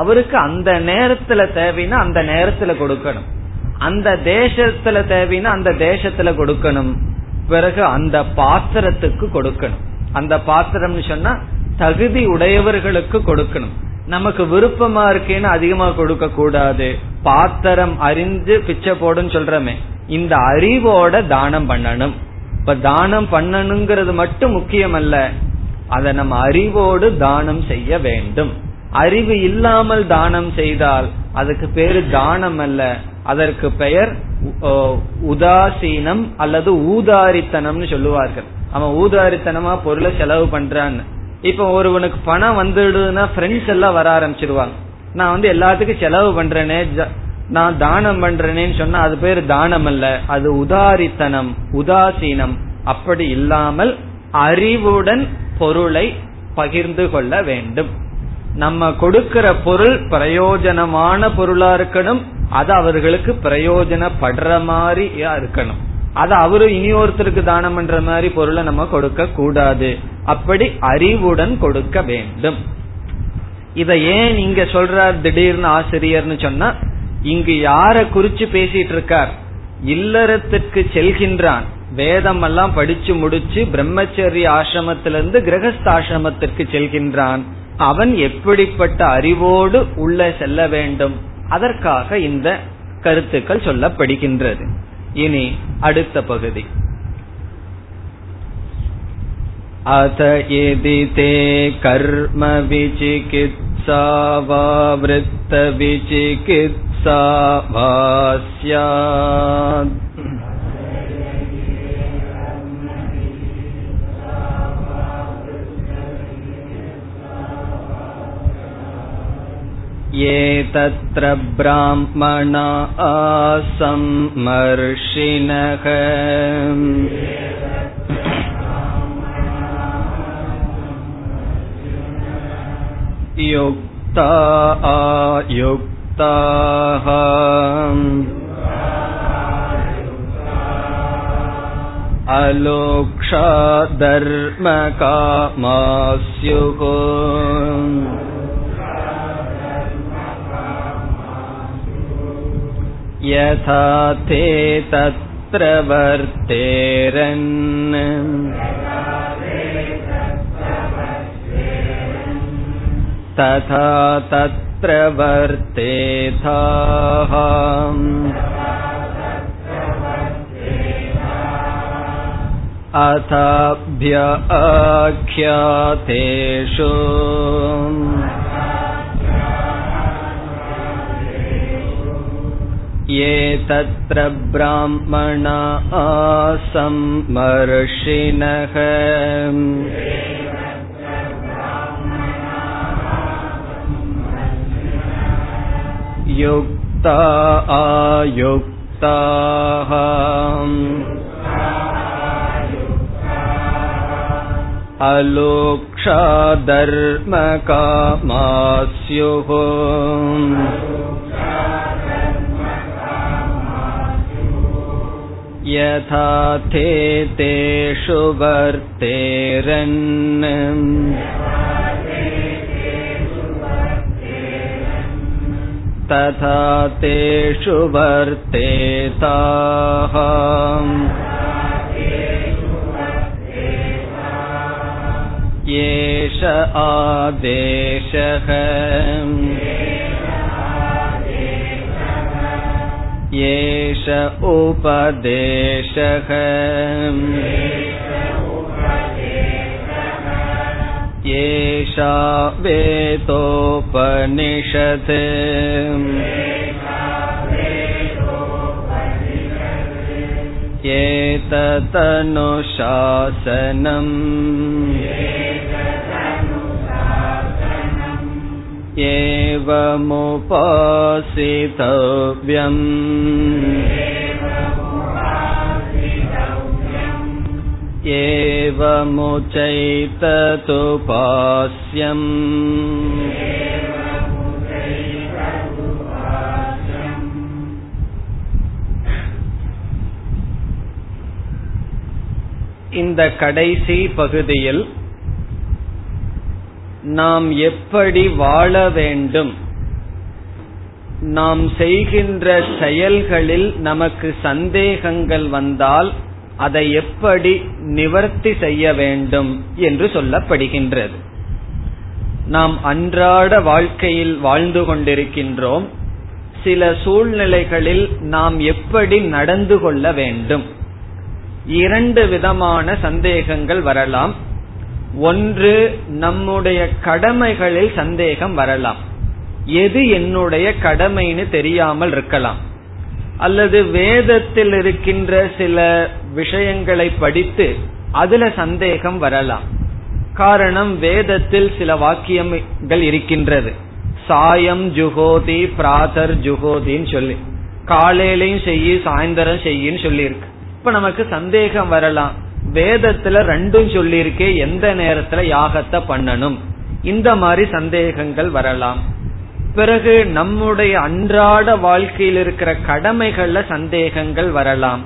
அவருக்கு அந்த நேரத்துல தேவைன்னா அந்த நேரத்துல கொடுக்கணும், அந்த தேசத்துல தேவைன்னா அந்த தேசத்துல கொடுக்கணும். பிறகு அந்த பாத்திரத்துக்கு கொடுக்கணும். அந்த பாத்திரம் சொன்னா தகுதி உடையவர்களுக்கு கொடுக்கணும். நமக்கு விருப்பமா இருக்கேன்னு அதிகமா கொடுக்க கூடாது. பாத்திரம் அறிந்து பிச்சை போடுன்னு சொல்றமே, இந்த அறிவோட தானம் பண்ணணும். இப்ப தானம் பண்ணணுங்கிறது மட்டும் முக்கியம் அல்ல, அதை நம்ம அறிவோடு தானம் செய்ய வேண்டும். அறிவு இல்லாமல் தானம் செய்தால் அதுக்கு பேரு தானம் அல்ல, அதற்கு பெயர் உதாசீனம் அல்லது ஊதாரித்தனம்னு சொல்லுவார்கள். அவன் ஊதாரித்தனமா பொருளை செலவு பண்றான்னு. இப்ப ஒருவனுக்கு பணம் வந்துடுதுன்னா ஃப்ரெண்ட்ஸ் எல்லாம் வர ஆரம்பிச்சிருவாங்க, நான் எல்லாத்துக்கும் செலவு பண்றேனே, நான் தானம் பண்றேனேன்னு சொன்னா அது பேரு தானம் அல்ல, அது உதாரித்தனம், உதாசீனம். அப்படி இல்லாமல் அறிவுடன் பொருளை பகிர்ந்து கொள்ள வேண்டும். நம்ம கொடுக்கிற பொருள் பிரயோஜனமான பொருளா இருக்கணும், அது அவர்களுக்கு பிரயோஜனப்படுற மாதிரியா இருக்கணும். அது அவரு இனியொருத்தருக்கு தானம் பண்ற மாதிரி பொருளை நம்ம கொடுக்க கூடாது. அப்படி அறிவுடன் கொடுக்க வேண்டும். இத ஏன் இங்க சொல்றார் திடீர்னு ஆசிரியர்னு சொன்னா, இங்கு யார குறிச்சு பேசிட்டு இருக்கார்? இல்லறத்துக்கு செல்கின்றான், வேதம் எல்லாம் படிச்சு முடிச்சு பிரம்மச்சரிய ஆசிரமத்திலிருந்து கிரகஸ்த ஆசிரமத்திற்கு செல்கின்றான். அவன் எப்படிப்பட்ட அறிவோடு உள்ள செல்ல வேண்டும், அதற்காக இந்த கருத்துக்கள் சொல்லப்படுகின்றது. இனி அடுத்த பகுதி. அதயதி தே கர்ம விசிகித்சா வா விருத்த விசிகித்சா வா ஸ்யாத். ஏதத்ர ப்ராஹ்மணா சம்மர்ஷிணஹ யுக்தா அயுக்தாஹ அலோக்ஷா தர்மகாமாஸ்யுஹ. யதா தே தத்ர வர்த்தேரன் ததா தத்ர வர்த்தேதாஹ. அதாப்யாக்யாதேஷு ஏதத்ர ப்ராஹ்மணா சம்மர்ஷிணஹ யுக்தா அயுக்தாஹ. அலோக்ஷா தர்ம காமாஸ்யுஹ. யதா தே தேஷு வர்த்தேரன் ததா தேஷு வர்த்தேதாஹ. ஏஷ ஆதேஷஹ ஏஷ உபதேஷஹ ஏஷா வேதோபனிஷத். ஏததனுசாஸனம் ஏவமுபாசிதவ்யம் ஏவமுசைததுபாஸ்யம் இந்த கடைசி பகுதியில் நாம் எப்படி வாழ வேண்டும், நாம் செய்கின்ற செயல்களில் நமக்கு சந்தேகங்கள் வந்தால் அதை எப்படி நிவர்த்தி செய்ய வேண்டும் என்று சொல்லப்படுகின்றது. நாம் அன்றாட வாழ்க்கையில் வாழ்ந்து கொண்டிருக்கின்றோம். சில சூழ்நிலைகளில் நாம் எப்படி நடந்து கொள்ள வேண்டும்? இரண்டு விதமான சந்தேகங்கள் வரலாம். ஒன்று, நம்முடைய கடமைகளில் சந்தேகம் வரலாம். எது என்னுடைய கடமைன்னு தெரியாமல் இருக்கலாம். அல்லது வேதத்தில் இருக்கின்ற சில விஷயங்களை படித்து அதுல சந்தேகம் வரலாம். காரணம், வேதத்தில் சில வாக்கியங்கள் இருக்கின்றது. சாயம் ஜுகோதி பிராதர் ஜுகோதின்னு சொல்லி, காலையிலையும் செய்யி சாயந்தரம் செய்யின்னு சொல்லியிருக்கு. இப்ப நமக்கு சந்தேகம் வரலாம், வேதத்துல ரெண்டும் சொல்லியிருக்கே, எந்த நேரத்துல யாகத்தை பண்ணணும்? இந்த மாதிரி சந்தேகங்கள் வரலாம். பிறகு நம்முடைய அன்றாட வாழ்க்கையில் இருக்கிற கடமைகள்ல சந்தேகங்கள் வரலாம்.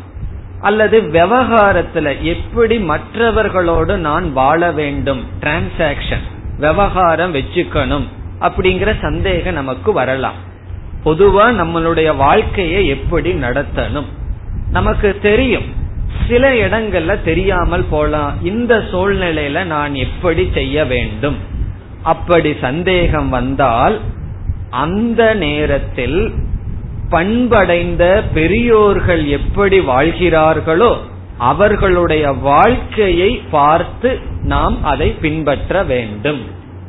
அல்லது விவகாரத்துல எப்படி மற்றவர்களோடு நான் வாழ வேண்டும், டிரான்சாக்சன் விவகாரம் வச்சுக்கணும் அப்படிங்கிற சந்தேகம் நமக்கு வரலாம். பொதுவா நம்மளுடைய வாழ்க்கையை எப்படி நடத்தணும் நமக்கு தெரியும். சில இடங்கள்ல தெரியாமல் போலாம். இந்த சூழ்நிலையில நான் எப்படி செய்ய வேண்டும்? அப்படி சந்தேகம் வந்தால் அந்த நேரத்தில் பண்படைந்த பெரியோர்கள் எப்படி வாழ்கிறார்களோ அவர்களுடைய வாழ்க்கையை பார்த்து நாம் அதை பின்பற்ற வேண்டும்.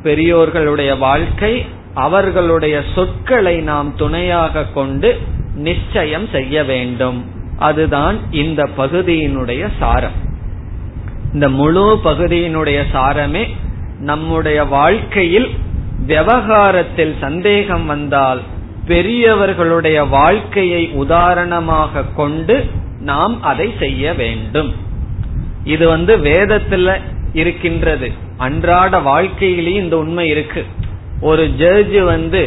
பெரியோர்களுடைய வாழ்க்கை, அவர்களுடைய சொற்களை நாம் துணையாக கொண்டு நிச்சயம் செய்ய வேண்டும். அதுதான் இந்த பகுதியினுடைய சாரம். இந்த முழு பகுதியினுடைய சாரமே நம்முடைய வாழ்க்கையில் விவகாரத்தில் சந்தேகம் வந்தால் பெரியவர்களுடைய வாழ்க்கையை உதாரணமாக கொண்டு நாம் அதை செய்ய வேண்டும். இது வேதத்துல இருக்கின்றது. அன்றாட வாழ்க்கையிலேயும் இந்த உண்மை இருக்கு. ஒரு ஜட்ஜ்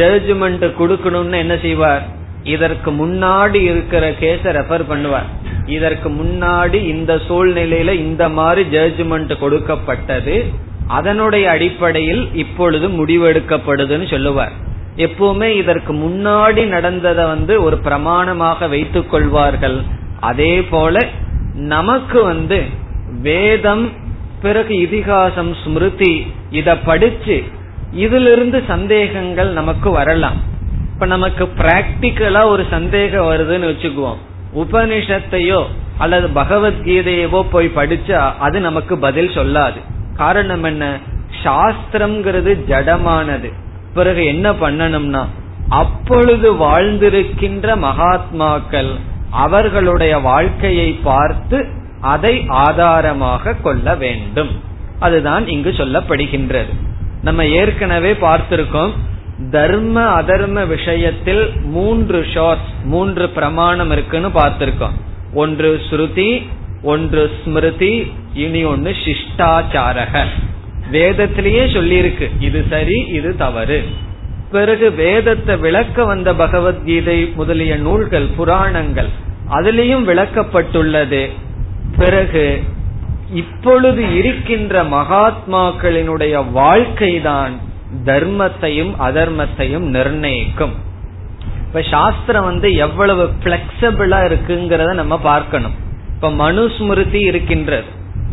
ஜட்ஜ்மெண்ட் கொடுக்கணும்னு என்ன செய்வார்? இதற்கு முன்னாடி இருக்கிற கேஸ ரெஃபர் பண்ணுவார். இதற்கு முன்னாடி இந்த சூழ்நிலையில இந்த மாதிரி ஜட்ஜ்மெண்ட் கொடுக்கப்பட்டது, அதனுடைய அடிப்படையில் இப்பொழுது முடிவெடுக்கப்படுதுன்னு சொல்லுவார். எப்பவுமே இதற்கு முன்னாடி நடந்ததை ஒரு பிரமாணமாக வைத்துக் கொள்வார்கள். அதே போல நமக்கு வேதம், பிறகு இதிகாசம், ஸ்மிருதி, இத படிச்சு இதிலிருந்து சந்தேகங்கள் நமக்கு வரலாம். இப்ப நமக்கு பிராக்டிக்கலா ஒரு சந்தேகம் வருதுன்னு வச்சுக்குவோம். உபனிஷத்தையோ அல்லது பகவத்கீதையவோ போய் படிச்சா அது நமக்கு பதில் சொல்லாது. காரணம் என்ன? சாஸ்திரம்ங்கிறது ஜடமானது. பிறகு என்ன பண்ணணும்னா, அப்பொழுது வாழ்ந்திருக்கின்ற மகாத்மாக்கள் அவர்களுடைய வாழ்க்கையை பார்த்து அதை ஆதாரமாக கொள்ள வேண்டும். அதுதான் இங்கு சொல்லப்படுகின்றது. நம்ம ஏற்கனவே பார்த்திருக்கோம், தர்ம அதர்ம விஷயத்தில் மூன்று பிரமாணம் இருக்குன்னு பார்த்திருக்கோம். ஒன்று ஸ்ருதி, ஒன்று ஸ்மிருதி, இனி ஒன்னு சிஷ்டாச்சாரக, வேதத்திலேயே சொல்லி இருக்கு இது சரி இது தவறு. பிறகு வேதத்தை விளக்க வந்த பகவத்கீதை முதலிய நூல்கள் புராணங்கள் அதுலேயும் விளக்கப்பட்டுள்ளது. பிறகு இப்பொழுது இருக்கின்ற மகாத்மாக்களினுடைய வாழ்க்கைதான் தர்மத்தையும் அதர்மத்தையும் நிர்ணயிக்கும். இப்ப சாஸ்திரம் எவ்வளவு பிளெக்சிபிளா இருக்குங்கிறத நம்ம பார்க்கணும். இப்ப மனுஸ்மிருதி இருக்கின்றது,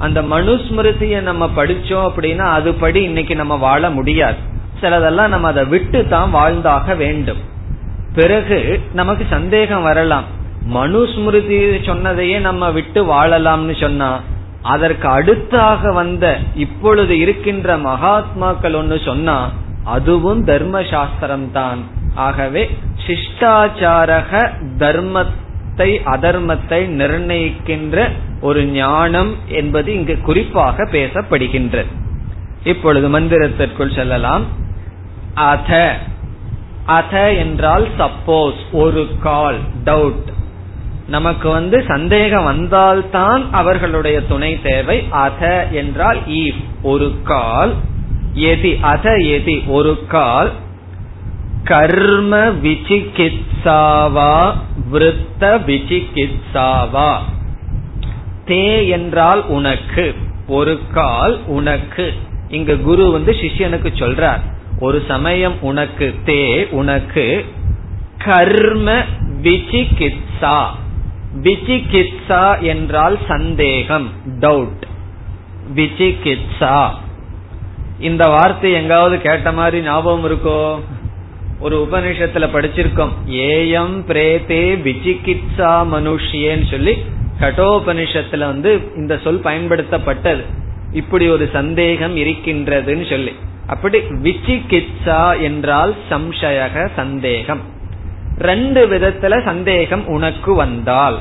அந்த மனுஸ்மிருதியை நம்ம படிச்சோம் அப்படின்னா அதுபடி இன்னைக்கு நம்ம வாழ முடியாது. சிலதெல்லாம் நம்ம அதை விட்டு தான் வாழ்ந்தாக வேண்டும். பிறகு நமக்கு சந்தேகம் வரலாம், மனுஸ்மிருதி சொன்னதையே நம்ம விட்டு வாழலாம்னு சொன்னா அதற்கு அடுத்தாக வந்த இப்பொழுது இருக்கின்ற மகாத்மாக்கள் ஒன்னு சொன்னா அதுவும் தர்ம சாஸ்திரம் தான். ஆகவே சிஷ்டாச்சாரக தர்மத்தை அதர்மத்தை நிர்ணயிக்கின்ற ஒரு ஞானம் என்பது இங்கு குறிப்பாக பேசப்படுகின்ற. இப்பொழுது மந்திரத்திற்குள் செல்லலாம். அத, அத என்றால் சப்போஸ், ஒரு கால், டவுட், நமக்கு சந்தேகம் வந்தால்தான் அவர்களுடைய துணை தேவை. அத என்றால் ஈஃப், ஒரு கால், எதி, அத எதி, ஒரு கால், கர்ம விசிகித்சாவா விருத்த விசிகித்சாவா, தே என்றால் உனக்கு, ஒரு கால் உனக்கு. இங்க குரு சிஷ்யனுக்கு சொல்றார், ஒரு சமயம் உனக்கு, தே உனக்கு, கர்ம விசிகித்சா, விசிகித்சா என்றால் சந்தேகம், டவுட். விசிகித்சா இந்த வார்த்தை எங்காவது கேட்ட மாதிரி ஞாபகம் இருக்கோ? ஒரு உபநிஷத்துல படிச்சிருக்கோம், ஏயம் பிரேதே விசிகித்சா மனுஷ்யேன்னு சொல்லி கட்டோபனிஷத்துல இந்த சொல் பயன்படுத்தப்பட்டது. இப்படி ஒரு சந்தேகம் இருக்கின்றதுன்னு சொல்லி, அப்படி விசிகித்சா என்றால் சம்சயக, சந்தேகம். ரெண்டு விதத்துல சந்தேகம் உனக்கு வந்தால்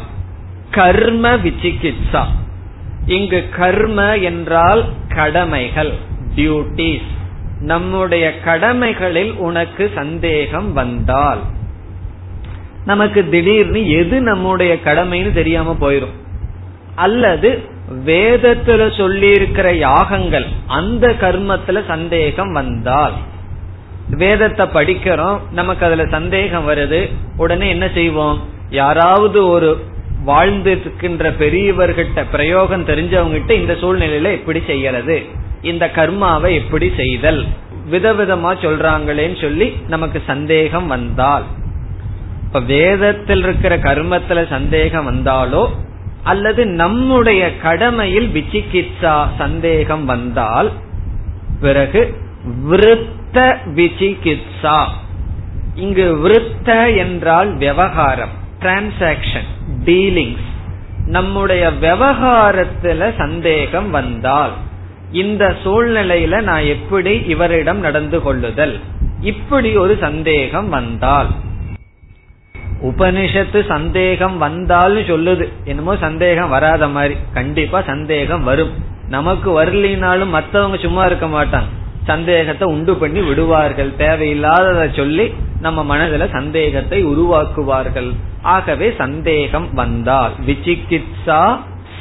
கர்ம விசிகித்சா. இங்கு கர்ம என்றால் கடமைகள், டியூட்டிஸ், நம்முடைய கடமைகளில் உனக்கு சந்தேகம் வந்தால், நமக்கு திடீர்னு எது நம்முடைய கடமைன்னு தெரியாம போயிரும், அல்லது வேதத்துல சொல்லி இருக்கிற யாகங்கள் அந்த கர்மத்துல சந்தேகம் வந்தால், வேதத்தை படிக்கிறோம் நமக்கு அதுல சந்தேகம் வருது, உடனே என்ன செய்வோம், யாராவது ஒரு வாழ்ந்து இருக்கின்ற பெரியவர்கிட்ட பிரயோகம் தெரிஞ்சவங்கிட்ட இந்த சூழ்நிலையில எப்படி செய்யறது, இந்த கர்மாவை எப்படி செய்தல், விதவிதமா சொல்றாங்களேன்னு சொல்லி நமக்கு சந்தேகம் வந்தால், இப்ப வேதத்தில் இருக்கிற கர்மத்துல சந்தேகம் வந்தாலோ அல்லது நம்முடைய கடமையில் விசிகித்சா சந்தேகம் வந்தால், பிறகு விருத்த விசிகித்சா. இங்கு விருத்த என்றால் விவகாரம், டிரான்சாக்சன், டீலிங்ஸ், நம்முடைய விவகாரத்துல சந்தேகம் வந்தால், இந்த சூழ்நிலையில நான் எப்படி இவரிடம் நடந்து கொள்ளுதல், இப்படி ஒரு சந்தேகம் வந்தால். உபனிஷத்து சந்தேகம் வந்தாலும் சொல்லுது, என்னமோ சந்தேகம் வராத மாதிரி. கண்டிப்பா சந்தேகம் வரும், நமக்கு வரலினாலும் மற்றவங்க சும்மா இருக்க மாட்டாங்க, சந்தேகத்தை உண்டு பண்ணி விடுவார்கள், தேவையில்லாததை சொல்லி நம்ம மனதுல சந்தேகத்தை உருவாக்குவார்கள். ஆகவே சந்தேகம் வந்தால் விசிகித்சா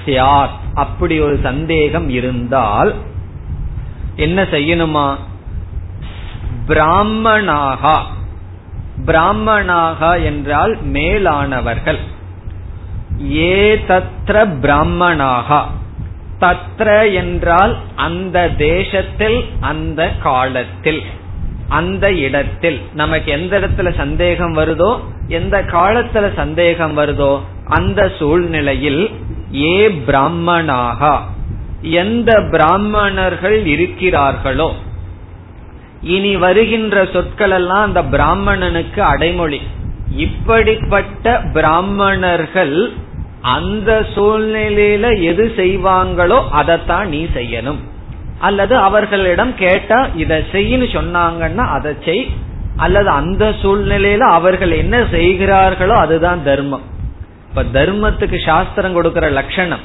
சியாத், அப்படி ஒரு சந்தேகம் இருந்தால் என்ன செய்யணுமா, பிராமணாகா, பிராமணாக என்றால் மேலானவர்கள், ஏ தத்ர பிராமணாக, தத்ர என்றால் அந்த தேசத்தில் அந்த காலத்தில் அந்த இடத்தில், நமக்கு எந்த இடத்துல சந்தேகம் வருதோ எந்த காலத்துல சந்தேகம் வருதோ அந்த சூழ்நிலையில், ஏ பிராமணாக, எந்த பிராமணர்கள் இருக்கிறார்களோ. இனி வருகின்ற சொற்கள் எல்லாம் அந்த பிராமணனுக்கு அடைமொழி. இப்படிப்பட்ட பிராமணர்கள் அந்த சூழ்நிலையில எது செய்வாங்களோ அதைத்தான் நீ செய்யணும், அல்லது அவர்களிடம் கேட்டா இதை செய்யு சொன்னாங்கன்னா அதை செய், அல்லது அந்த சூழ்நிலையில அவர்கள் என்ன செய்கிறார்களோ அதுதான் தர்மம். இப்ப தர்மத்துக்கு சாஸ்திரம் கொடுக்கிற லட்சணம்,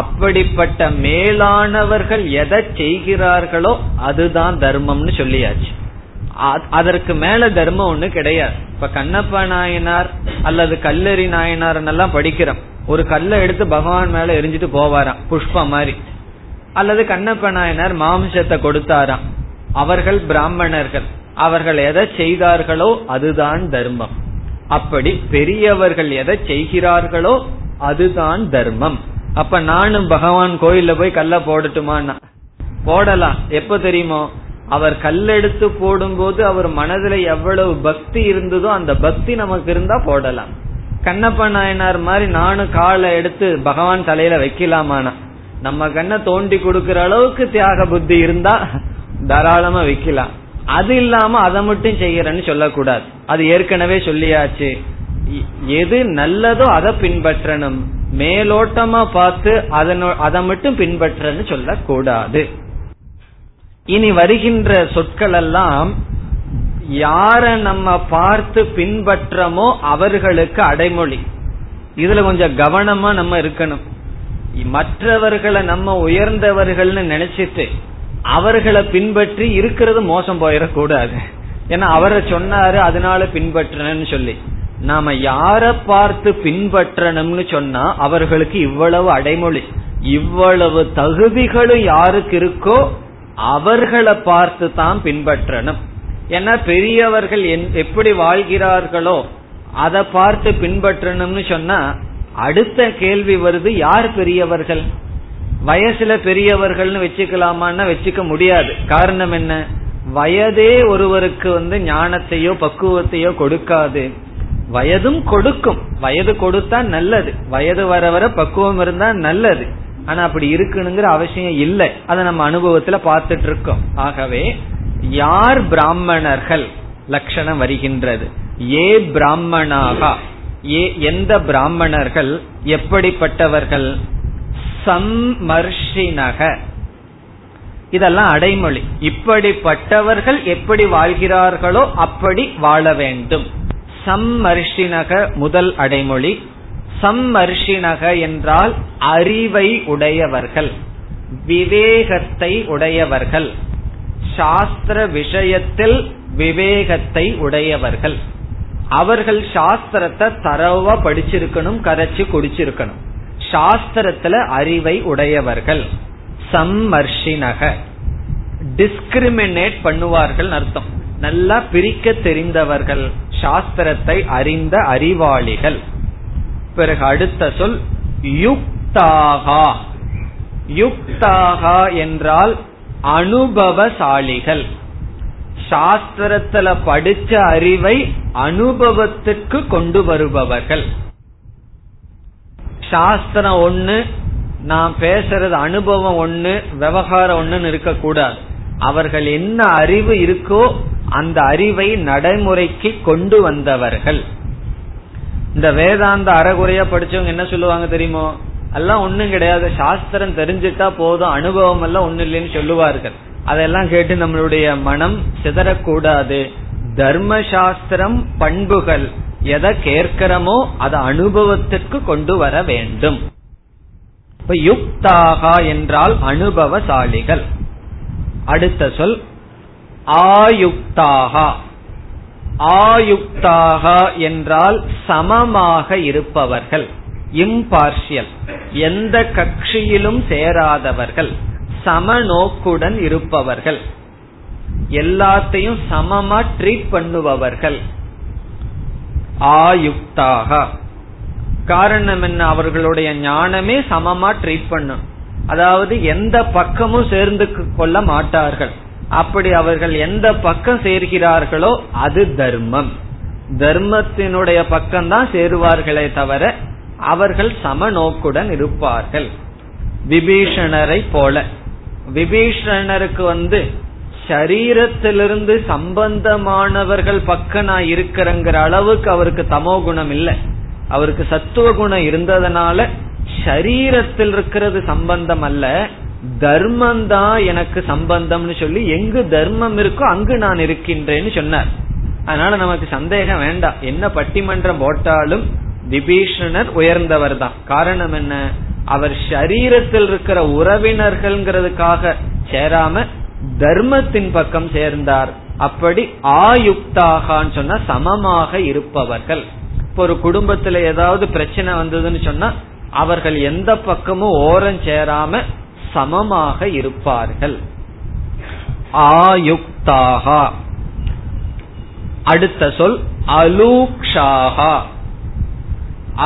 அப்படிப்பட்ட மேலானவர்கள் எதை செய்கிறார்களோ அதுதான் தர்மம்னு சொல்லியாச்சு. அதற்கு மேல தர்மம் ஒண்ணு கிடையாது. இப்ப கண்ணப்ப நாயனார் அல்லது கல்லறி நாயனார் படிக்கிறோம், ஒரு கல்லை எடுத்து பகவான் மேல எரிஞ்சிட்டு போவாராம் புஷ்பம் மாதிரி. அல்லது கண்ணப்ப நாயனார் மாம்சத்தை கொடுத்தாராம். அவர்கள் பிராமணர்கள், அவர்கள் எதை செய்தார்களோ அதுதான் தர்மம். அப்படி பெரியவர்கள் எதை செய்கிறார்களோ அதுதான் தர்மம். அப்ப நானும் பகவான் கோயில்ல போய் கல்ல போடட்டுமான்னா போடலாம். எப்ப தெரியுமோ, அவர் கல்லெடுத்து போடும் போது அவர் மனதில் எவ்வளவு பக்தி இருந்ததோ அந்த பக்தி நமக்கு இருந்தா போடலாம். கண்ணப்ப நாயனார் மாதிரி நானும் காலை எடுத்து பகவான் தலையில வைக்கலாமானா, நம்ம கண்ணை தோண்டி கொடுக்கிற அளவுக்கு தியாக புத்தி இருந்தா தாராளமா வைக்கலாம். அது இல்லாம அதை மட்டும் செய்யறேன்னு சொல்லக்கூடாது. அது ஏற்கனவே சொல்லியாச்சு. எது நல்லதோ அதை பின்பற்றணும், மேலோட்டமா பார்த்து அதை மட்டும் பின்பற்றன்னு சொல்லக்கூடாது. இனி வருகின்ற சொற்கள் எல்லாம் யார நம்ம பார்த்து பின்பற்றமோ அவர்களுக்கு அடைமொழி. இதுல கொஞ்சம் கவனமா நம்ம இருக்கணும். மற்றவர்களை நம்ம உயர்ந்தவர்கள்னு நினைச்சிட்டு அவர்களை பின்பற்றி இருக்கிறது மோசம் போயிடக்கூடாது. ஏன்னா அவரை சொன்னாரு அதனால பின்பற்றணும்னு சொல்லி நாம யார பார்த்து பின்பற்றணும்னு சொன்னா அவர்களுக்கு இவ்வளவு அடைமொழி, இவ்வளவு தகுதிகளும் யாருக்கு இருக்கோ அவர்களை பார்த்து தான் பின்பற்றணும். ஏன்னா பெரியவர்கள் எப்படி வாழ்கிறார்களோ அதை பார்த்து பின்பற்றணும்னு சொன்னா அடுத்த கேள்வி வருது, யார் பெரியவர்கள்? வயசுல பெரியவர்கள்னு வச்சுக்கலாமான்னா வச்சுக்க முடியாது. காரணம் என்ன? வயதே ஒருவருக்கு ஞானத்தையோ பக்குவத்தையோ கொடுக்காது. வயதும் கொடுக்கும், வயது கொடுத்தா நல்லது, வயது வர வர பக்குவம் இருந்தா நல்லது. ஆனா அப்படி இருக்குங்கிற அவசியம் இல்லை, அதை நம்ம அனுபவத்துல பார்த்துட்டு இருக்கோம். ஆகவே யார் பிராமணர்கள் லட்சணம் வருகின்றது. ஏ பிராமணாகா, எந்த பிராமணர்கள், எப்படிப்பட்டவர்கள்? சம்மர்ஷினக, இதெல்லாம் அடைமொழி. இப்படிப்பட்டவர்கள் எப்படி வாழ்கிறார்களோ அப்படி வாழ வேண்டும். சம்மர்ஷினக முதல் அடைமொழி. சம்மர்ஷினக என்றால் அறிவை உடையவர்கள், விவேகத்தை உடையவர்கள், சாஸ்திர விஷயத்தில் விவேகத்தை உடையவர்கள். அவர்கள் சாஸ்திரத்தை தரவா படிச்சிருக்கணும், கரைச்சு குடிச்சிருக்கணும். சாஸ்திரத்துல அறிவை உடையவர்கள். சம்மர்ஷினக டிஸ்கிரிமினேட் பண்ணுவார்கள் அர்த்தம், நல்லா பிரிக்க தெரிந்தவர்கள், சாஸ்திரத்தை அறிந்த அறிவாளிகள். பிறகு அடுத்த சொல் யுக்தாகா. யுக்தாகா என்றால் அனுபவசாலிகள், சாஸ்திரத்துல படிச்ச அறிவை அனுபவத்துக்கு கொண்டு வருபவர்கள். சாஸ்திரம் ஒண்ணு, நான் பேசுறது அனுபவம் ஒண்ணு, விவகாரம் ஒண்ணுன்னு இருக்க கூடாது. அவர்கள் என்ன அறிவு இருக்கோ அந்த அறிவை நடைமுறைக்கு கொண்டு வந்தவர்கள். இந்த வேதாந்த அறகுறையா படிச்சவங்க என்ன சொல்லுவாங்க தெரியுமோ, எல்லாம் ஒண்ணும் கிடையாது, சாஸ்திரம் தெரிஞ்சுட்டா போதும், அனுபவம் எல்லாம் ஒண்ணு இல்லைன்னு சொல்லுவார்கள். அதெல்லாம் கேட்டு நம்மளுடைய மனம் சிதறக்கூடாது. தர்ம சாஸ்திரம் பண்புகள் எதை கேட்கிறோமோ அதை அனுபவத்திற்கு கொண்டு வர வேண்டும். யுக்தாகா என்றால் அனுபவசாலிகள். அடுத்த சொல் ஆயுக்தாகா. ஆயுக்தாகா என்றால் சமமாக இருப்பவர்கள், இம்பார்ஷியல், எந்த கட்சியிலும் சேராதவர்கள், சமநோக்குடன் இருப்பவர்கள், எல்லாத்தையும் சமமா ட்ரீட் பண்ணுபவர்கள். ஆயுக்தாக காரணம் என்ன? அவர்களுடைய ஞானமே சமமா ட்ரீட் பண்ணும். அதாவது எந்த பக்கமும் சேர்ந்து கொள்ள மாட்டார்கள். அப்படி அவர்கள் எந்த பக்கம் சேர்கிறார்களோ அது தர்மம், தர்மத்தினுடைய பக்கம்தான் சேருவார்களே தவிர அவர்கள் சமநோக்குடன் இருப்பார்கள். விபீஷணரை போல, விபீஷணருக்கு சரீரத்திலிருந்து சம்பந்தமானவர்கள் பக்கம் நான் இருக்கிறங்கிற அளவுக்கு அவருக்கு தமோ குணம் இல்லை, அவருக்கு சத்துவ குணம் இருந்ததுனால சரீரத்தில் இருக்கிறது சம்பந்தம் அல்ல, தர்மம் தான் எனக்கு சம்பந்தம்னு சொல்லி எங்கு தர்மம் இருக்கோ அங்கு நான் இருக்கின்றேன்னு சொன்னார். அதனால நமக்கு சந்தேகம் வேண்டாம், என்ன பட்டிமன்றம் போட்டாலும் விபீஷணர் உயர்ந்தவர் தான். காரணம் என்ன? அவர் சரீரத்தில் இருக்கிற உறவினர்கள்ங்கிறதுக்காக சேராம தர்மத்தின் பக்கம் சேர்ந்தார். அப்படி ஆயுக்தாகான்னு சொன்னா சமமாக இருப்பவர்கள். இப்போ ஒரு குடும்பத்துல ஏதாவது பிரச்சனை வந்ததுன்னு சொன்னா அவர்கள் எந்த பக்கமும் ஓரம் சேராம சமமாக இருப்பார்கள். ஆயுக்தாஹா, அடுத்த சொல் அலூக்ஷாஹா.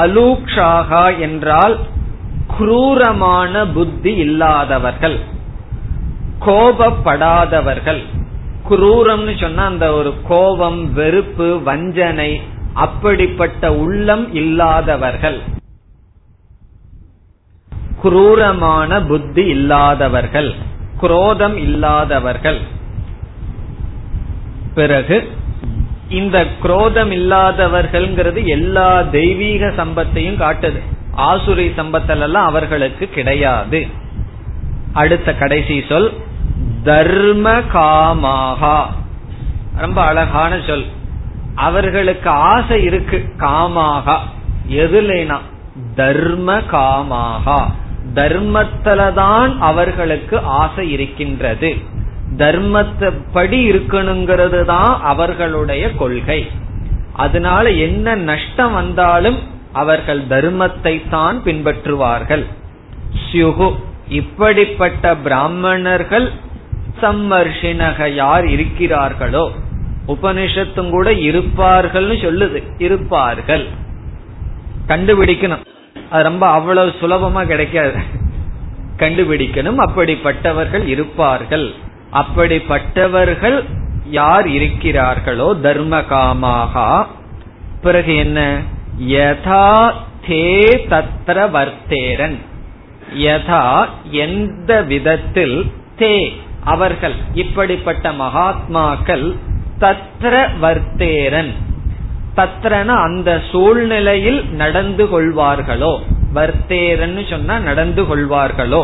அலூக்ஷாஹா என்றால் குரூரமான புத்தி இல்லாதவர்கள், கோபப்படாதவர்கள். குரூரம்னு சொன்னா அந்த ஒரு கோபம், வெறுப்பு, வஞ்சனை அப்படிப்பட்ட உள்ளம் இல்லாதவர்கள், குரூரமான புத்தி இல்லாதவர்கள், குரோதம் இல்லாதவர்கள். பிறகு இந்த குரோதம் இல்லாதவர்கள்ங்கிறது எல்லா தெய்வீக சம்பத்தையும் காட்டுது, ஆசுரி சம்பத்தெல்லாம் அவர்களுக்கு கிடையாது. அடுத்த கடைசி சொல் தர்ம காமாகா, ரொம்ப அழகான சொல். அவர்களுக்கு ஆசை இருக்கு காமாகா, எதுலேனா தர்ம காமாகா, தர்மத்தில்தான் அவர்களுக்கு ஆசை இருக்கின்றது, தர்மத்தப்படி இருக்கணுங்கிறது தான் அவர்களுடைய கொள்கை. அதனால என்ன நஷ்டம் வந்தாலும் அவர்கள் தர்மத்தை தான் பின்பற்றுவார்கள். ஸ்யுகு, இப்படிப்பட்ட பிராமணர்கள் சம்மர்ஷினக யார் இருக்கிறார்களோ, உபனிஷத்தும் கூட இருப்பார்கள் சொல்லுது, இருப்பார்கள், கண்டுபிடிக்கணும். அது ரொம்ப அவ்வளவு சுலபமா கிடைக்காது, கண்டுபிடிக்கணும். அப்படிப்பட்டவர்கள் இருப்பார்கள், அப்படிப்பட்டவர்கள் யார் இருக்கிறார்களோ தர்ம காமாக. பிறகு என்ன, யதா தே தத்ர வர்த்தேரன், யதா எந்த விதத்தில், தே அவர்கள், இப்படிப்பட்ட மகாத்மாக்கள், தத்ர வர்த்தேரன், தத்ரன அந்த சூழ்நிலையில் நடந்து கொள்வார்களோ, வர்த்தேரன் சொன்னா நடந்து கொள்வார்களோ.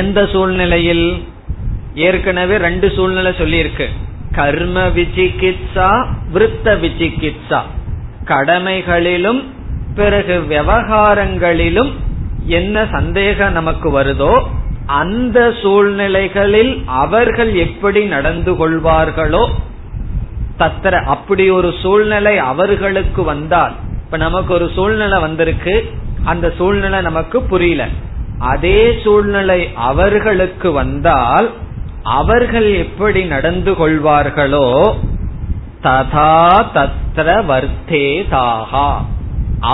எந்த சூழ்நிலையில், ஏற்கனவே ரெண்டு சூழ்நிலை சொல்லியிருக்கு, கர்ம விசிகிச்சா விருத்த விசிகிச்சா, கடமைகளிலும் பிறகு விவகாரங்களிலும் என்ன சந்தேகம் நமக்கு வருதோ அந்த சூழ்நிலைகளில் அவர்கள் எப்படி நடந்து கொள்வார்களோ, தத்திர அப்படி ஒரு சூழ்நிலை அவர்களுக்கு வந்தால், இப்ப நமக்கு ஒரு சூழ்நிலை வந்திருக்கு, அந்த சூழ்நிலை நமக்கு புரியல, அதே சூழ்நிலை அவர்களுக்கு வந்தால் அவர்கள் எப்படி நடந்து கொள்வார்களோ, ததா தத்ர வர்த்தேதாஹா,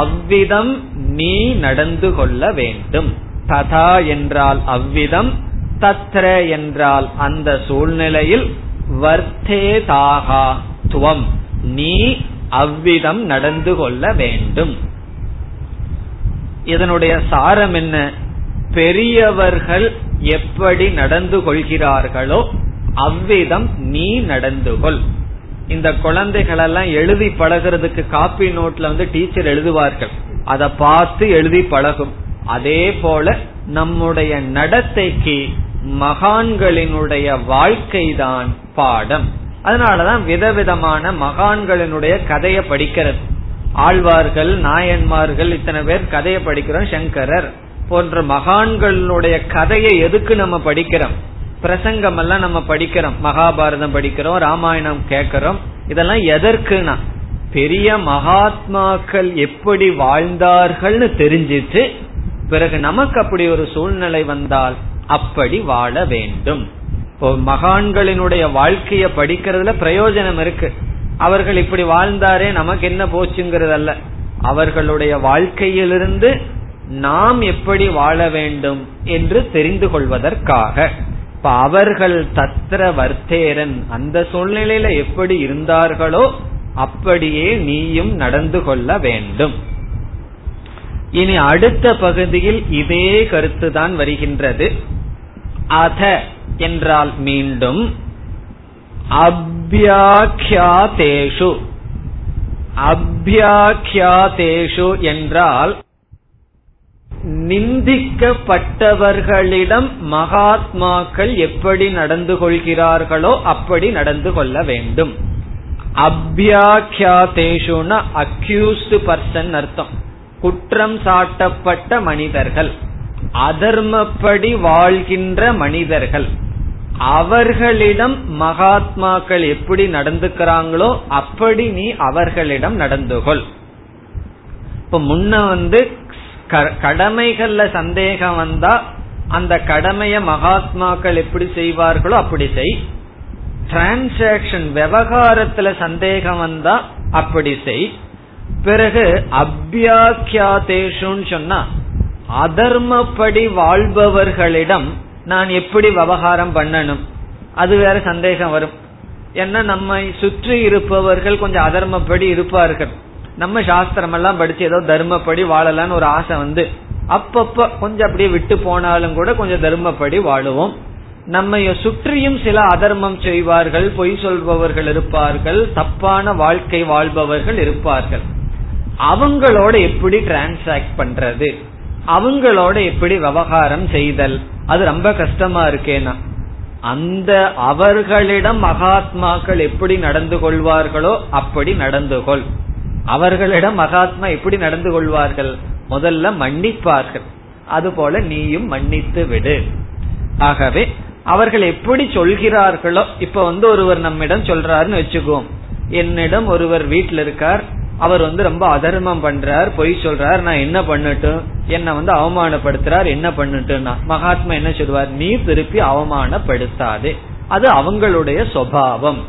அவ்விதம் நீ நடந்து கொள்ள வேண்டும். ததா என்றால் அவ்விதம், தத்ர என்றால் அந்த சூழ்நிலையில், வர்த்தேதாஹா துவம் நீ அவ்விதம் நடந்து கொள்ள வேண்டும். இதனுடைய சாரம் என்ன, பெரியவர்கள் எப்படி நடந்து கொள்கிறார்களோ அவ்விதம் நீ நடந்து கொள். இந்த குழந்தைகள் எல்லாம் எழுதி பழகிறதுக்கு காப்பி நோட்ல வந்து டீச்சர் எழுதுவார்கள், அதை பார்த்து எழுதி பழகும். அதே போல நம்முடைய நடத்தைக்கு மகான்களினுடைய வாழ்க்கை தான் பாடம். அதனாலதான் விதவிதமான மகான்களினுடைய கதையை படிக்கிறது, ஆழ்வார்கள், நாயன்மார்கள், இத்தனை பேர் கதையை படிக்கிறோம், சங்கரர் போன்ற மகான்களுடைய கதையை எதுக்கு நம்ம படிக்கிறோம், பிரசங்கம் எல்லாம் நம்ம படிக்கிறோம், மகாபாரதம் படிக்கிறோம், ராமாயணம் கேட்கிறோம், இதெல்லாம் எதற்குனா பெரிய மகாத்மாக்கள் எப்படி வாழ்ந்தார்கள்னு தெரிஞ்சிட்டு பிறகு நமக்கு அப்படி ஒரு சூழ்நிலை வந்தால் அப்படி வாழ வேண்டும். இப்போ மகான்களினுடைய வாழ்க்கைய படிக்கிறதுல பிரயோஜனம் இருக்கு, அவர்கள் இப்படி வாழ்ந்தாரே நமக்கு என்ன போச்சுங்கிறதல்ல, அவர்களுடைய வாழ்க்கையிலிருந்து நாம் எப்படி வாழ வேண்டும் என்று தெரிந்து கொள்வதற்காக. இப்ப அவர்கள் தத்ர வர்த்தேரன், அந்த சூழ்நிலையில எப்படி இருந்தார்களோ அப்படியே நீயும் நடந்து கொள்ள வேண்டும். இனி அடுத்த பகுதியில் இதே கருத்து தான் வருகின்றது. அத என்றால் மீண்டும் அப்யாக்யாதேஷு, அப்யாக்யாதேஷு என்றால் நிந்திக்கப்பட்டவர்களிடம் மகாத்மாக்கள் எப்படி நடந்து கொள்கிறார்களோ அப்படி நடந்து கொள்ள வேண்டும். அப்யாக்யாதேஷுனா அக்யூஸ்டு பர்சன் அர்த்தம், குற்றம் சாட்டப்பட்ட மனிதர்கள், அதர்மப்படி வாழ்கின்ற மனிதர்கள், அவர்களிடம் மகாத்மாக்கள் எப்படி நடந்துக்கிறாங்களோ அப்படி நீ அவர்களிடம் நடந்துகொள். இப்ப முன்ன வந்து கடமைகள்ல சந்தேகம் வந்தா அந்த கடமைய மகாத்மாக்கள் எப்படி செய்வார்களோ அப்படி செய். டிரான்சாக்சன் விவகாரத்துல சந்தேகம் வந்தா அப்படி செய். பிறகு அபியாக்கியாதேஷுன்னு சொன்னா அதர்மப்படி வாழ்பவர்களிடம் நான் எப்படி விவகாரம் பண்ணணும், அது வேற சந்தேகம் வரும். ஏன்னா நம்மை சுற்றி இருப்பவர்கள் கொஞ்சம் அதர்மப்படி இருப்பார்கள். நம்ம சாஸ்திரம் எல்லாம் படிச்சு ஏதோ தர்மப்படி வாழலான்னு ஒரு ஆசை வந்து அப்பப்ப கொஞ்சம் அப்படியே விட்டு போனாலும் கூட கொஞ்சம் தர்மப்படி வாழுவோம். நம்ம சுற்றியும் சில அதர்மம் செய்வார்கள், பொய் சொல்பவர்கள் இருப்பார்கள், தப்பான வாழ்க்கை வாழ்பவர்கள் இருப்பார்கள். அவங்களோட எப்படி டிரான்சாக்ட் பண்றது, அவங்களோட எப்படி விவகாரம் செய்தல், அது ரொம்ப கஷ்டமா இருக்கேனா. அந்த அவர்களிடம் மகாத்மாக்கள் எப்படி நடந்து கொள்வார்களோ அப்படி நடந்து கொள். அவர்களிடம் மகாத்மா எப்படி நடந்து கொள்வார்கள், முதல்ல மன்னிப்பார்கள், அதுபோல நீயும் மன்னித்து விடு. ஆகவே அவர்கள் எப்படி சொல்கிறார்களோ, இப்ப ஒருவர் நம்மிடம் சொல்றாருன்னு வச்சுக்கோ, என்னிடம் ஒருவர் வீட்டுல இருக்கார், அவர் ரொம்ப அதர்மம் பண்றார், பொய் சொல்றார், நான் என்ன பண்ணட்டும், என்ன அவமானப்படுத்துறார், என்ன பண்ணட்டும்னா மகாத்மா என்ன சொல்வார், நீ திருப்பி அவமானப்படுத்தாதே, அது அவங்களுடைய சுபாவம்,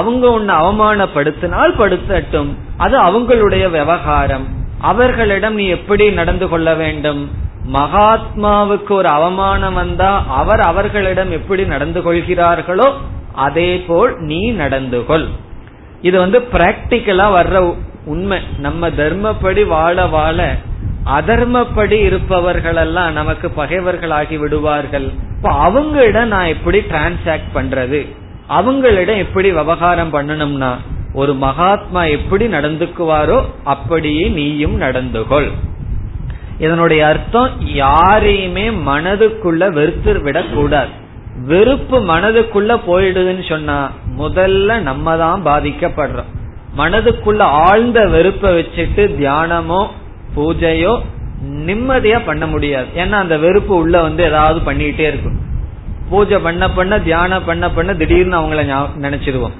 அவங்க உன்னை அவமானப்படுத்தினால் படுத்தட்டும், அது அவங்களுடைய விவகாரம். அவர்களிடம் நீ எப்படி நடந்து கொள்ள வேண்டும், மகாத்மாவுக்கு ஒரு அவமானம் வந்தா அவர் அவர்களிடம் எப்படி நடந்து கொள்கிறார்களோ அதே போல் நீ நடந்து கொள். இது பிராக்டிக்கலா வர்ற உண்மை. நம்ம தர்மப்படி வாழ வாழ அதர்மப்படி இருப்பவர்கள் எல்லாம் நமக்கு பகைவர்களாகி விடுவார்கள். இப்ப அவங்களிடம் நான் எப்படி டிரான்சாக்ட் பண்றது, அவங்களிடம் எப்படி விவகாரம் பண்ணணும்னா ஒரு மகாத்மா எப்படி நடந்துக்குவாரோ அப்படியே நீயும் நடந்துகொள். இதனுடைய அர்த்தம், யாரையுமே மனதுக்குள்ள வெறுத்து விடக்கூடாது. வெறுப்பு மனதுக்குள்ள போயிடுதுன்னு சொன்னா முதல்ல நம்ம தான் பாதிக்கப்படுறோம். மனதுக்குள்ள ஆழ்ந்த வெறுப்பை வச்சுட்டு தியானமோ பூஜையோ நிம்மதியா பண்ண முடியாது. ஏன்னா அந்த வெறுப்பு உள்ள ஏதாவது பண்ணிக்கிட்டே இருக்கும். பூஜை பண்ண பண்ண தியானம் பண்ண பண்ண திடீர்னு அவங்கள நினைச்சிருவோம்.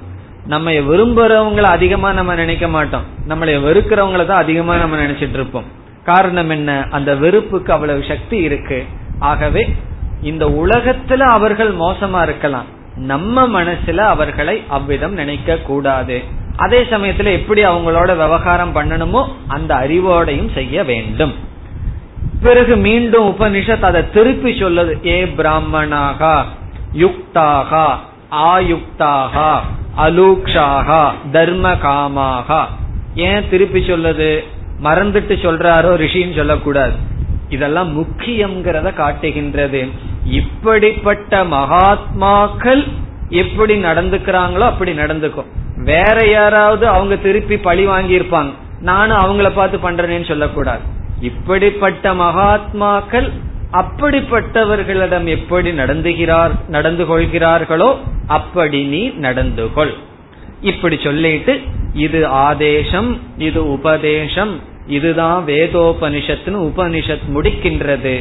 நம்ம விரும்புறவங்களை அதிகமா நம்ம நினைக்க மாட்டோம், நம்மளை வெறுக்கிறவங்களை தான் அதிகமா நம்ம நினைச்சிட்டு இருப்போம். காரணம் என்ன, அந்த வெறுப்புக்கு அவ்வளவு சக்தி இருக்கு. ஆகவே இந்த உலகத்துல அவர்கள் மோசமா இருக்கலாம், நம்ம மனசுல அவர்களை அவ்விதம் நினைக்க கூடாது. அதே சமயத்துல எப்படி அவங்களோட விவகாரம் பண்ணணுமோ அந்த அறிவோடையும் செய்ய வேண்டும். பிறகு மீண்டும் உபனிஷத் அதை திருப்பி சொல்லுது, ஏ பிராமணாகா யுக்தாகா ஆயுக்தாகா அலூக்ஷாகா தர்ம காமாகா. ஏன் திருப்பி சொல்லுது, மறந்துட்டு சொல்றாரோ ரிஷின்னு சொல்லக்கூடாது. இதெல்லாம் முக்கியம்ங்கிறத காட்டுகின்றது. இப்படிப்பட்ட மகாத்மாக்கள் எப்படி நடந்துக்கிறாங்களோ அப்படி நடந்துக்கும். வேற யாராவது அவங்க திருப்பி பழி வாங்கி இருப்பாங்க, நானும் அவங்கள பார்த்து பண்றேன்னு சொல்லக்கூடாது. இப்படிப்பட்ட மகாத்மாக்கள் அப்படிப்பட்டவர்களிடம் எப்படி நடந்து கொள்கிறார்களோ அப்படி நீ நடந்து கொள். இப்படி சொல்லிட்டு இது ஆதேசம், இது உபதேசம், இதுதான் வேதோபனிஷத்துன்னு உபனிஷத் முடிக்கின்றது.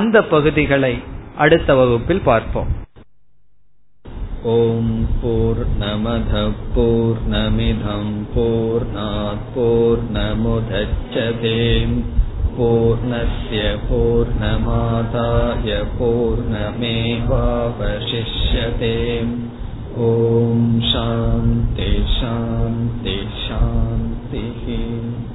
அந்த பகுதிகளை அடுத்த வகுப்பில் பார்ப்போம். ஓம் பூர்ணமத பூர்ணமிதம் பூர்ணாத் பூர்ணமுதச்யதே பூர்ணஸ்ய பூர்ணமாதாய பூர்ணமேவாவசிஷ்யதே. ஓம் சாந்தி சாந்தி சாந்தி.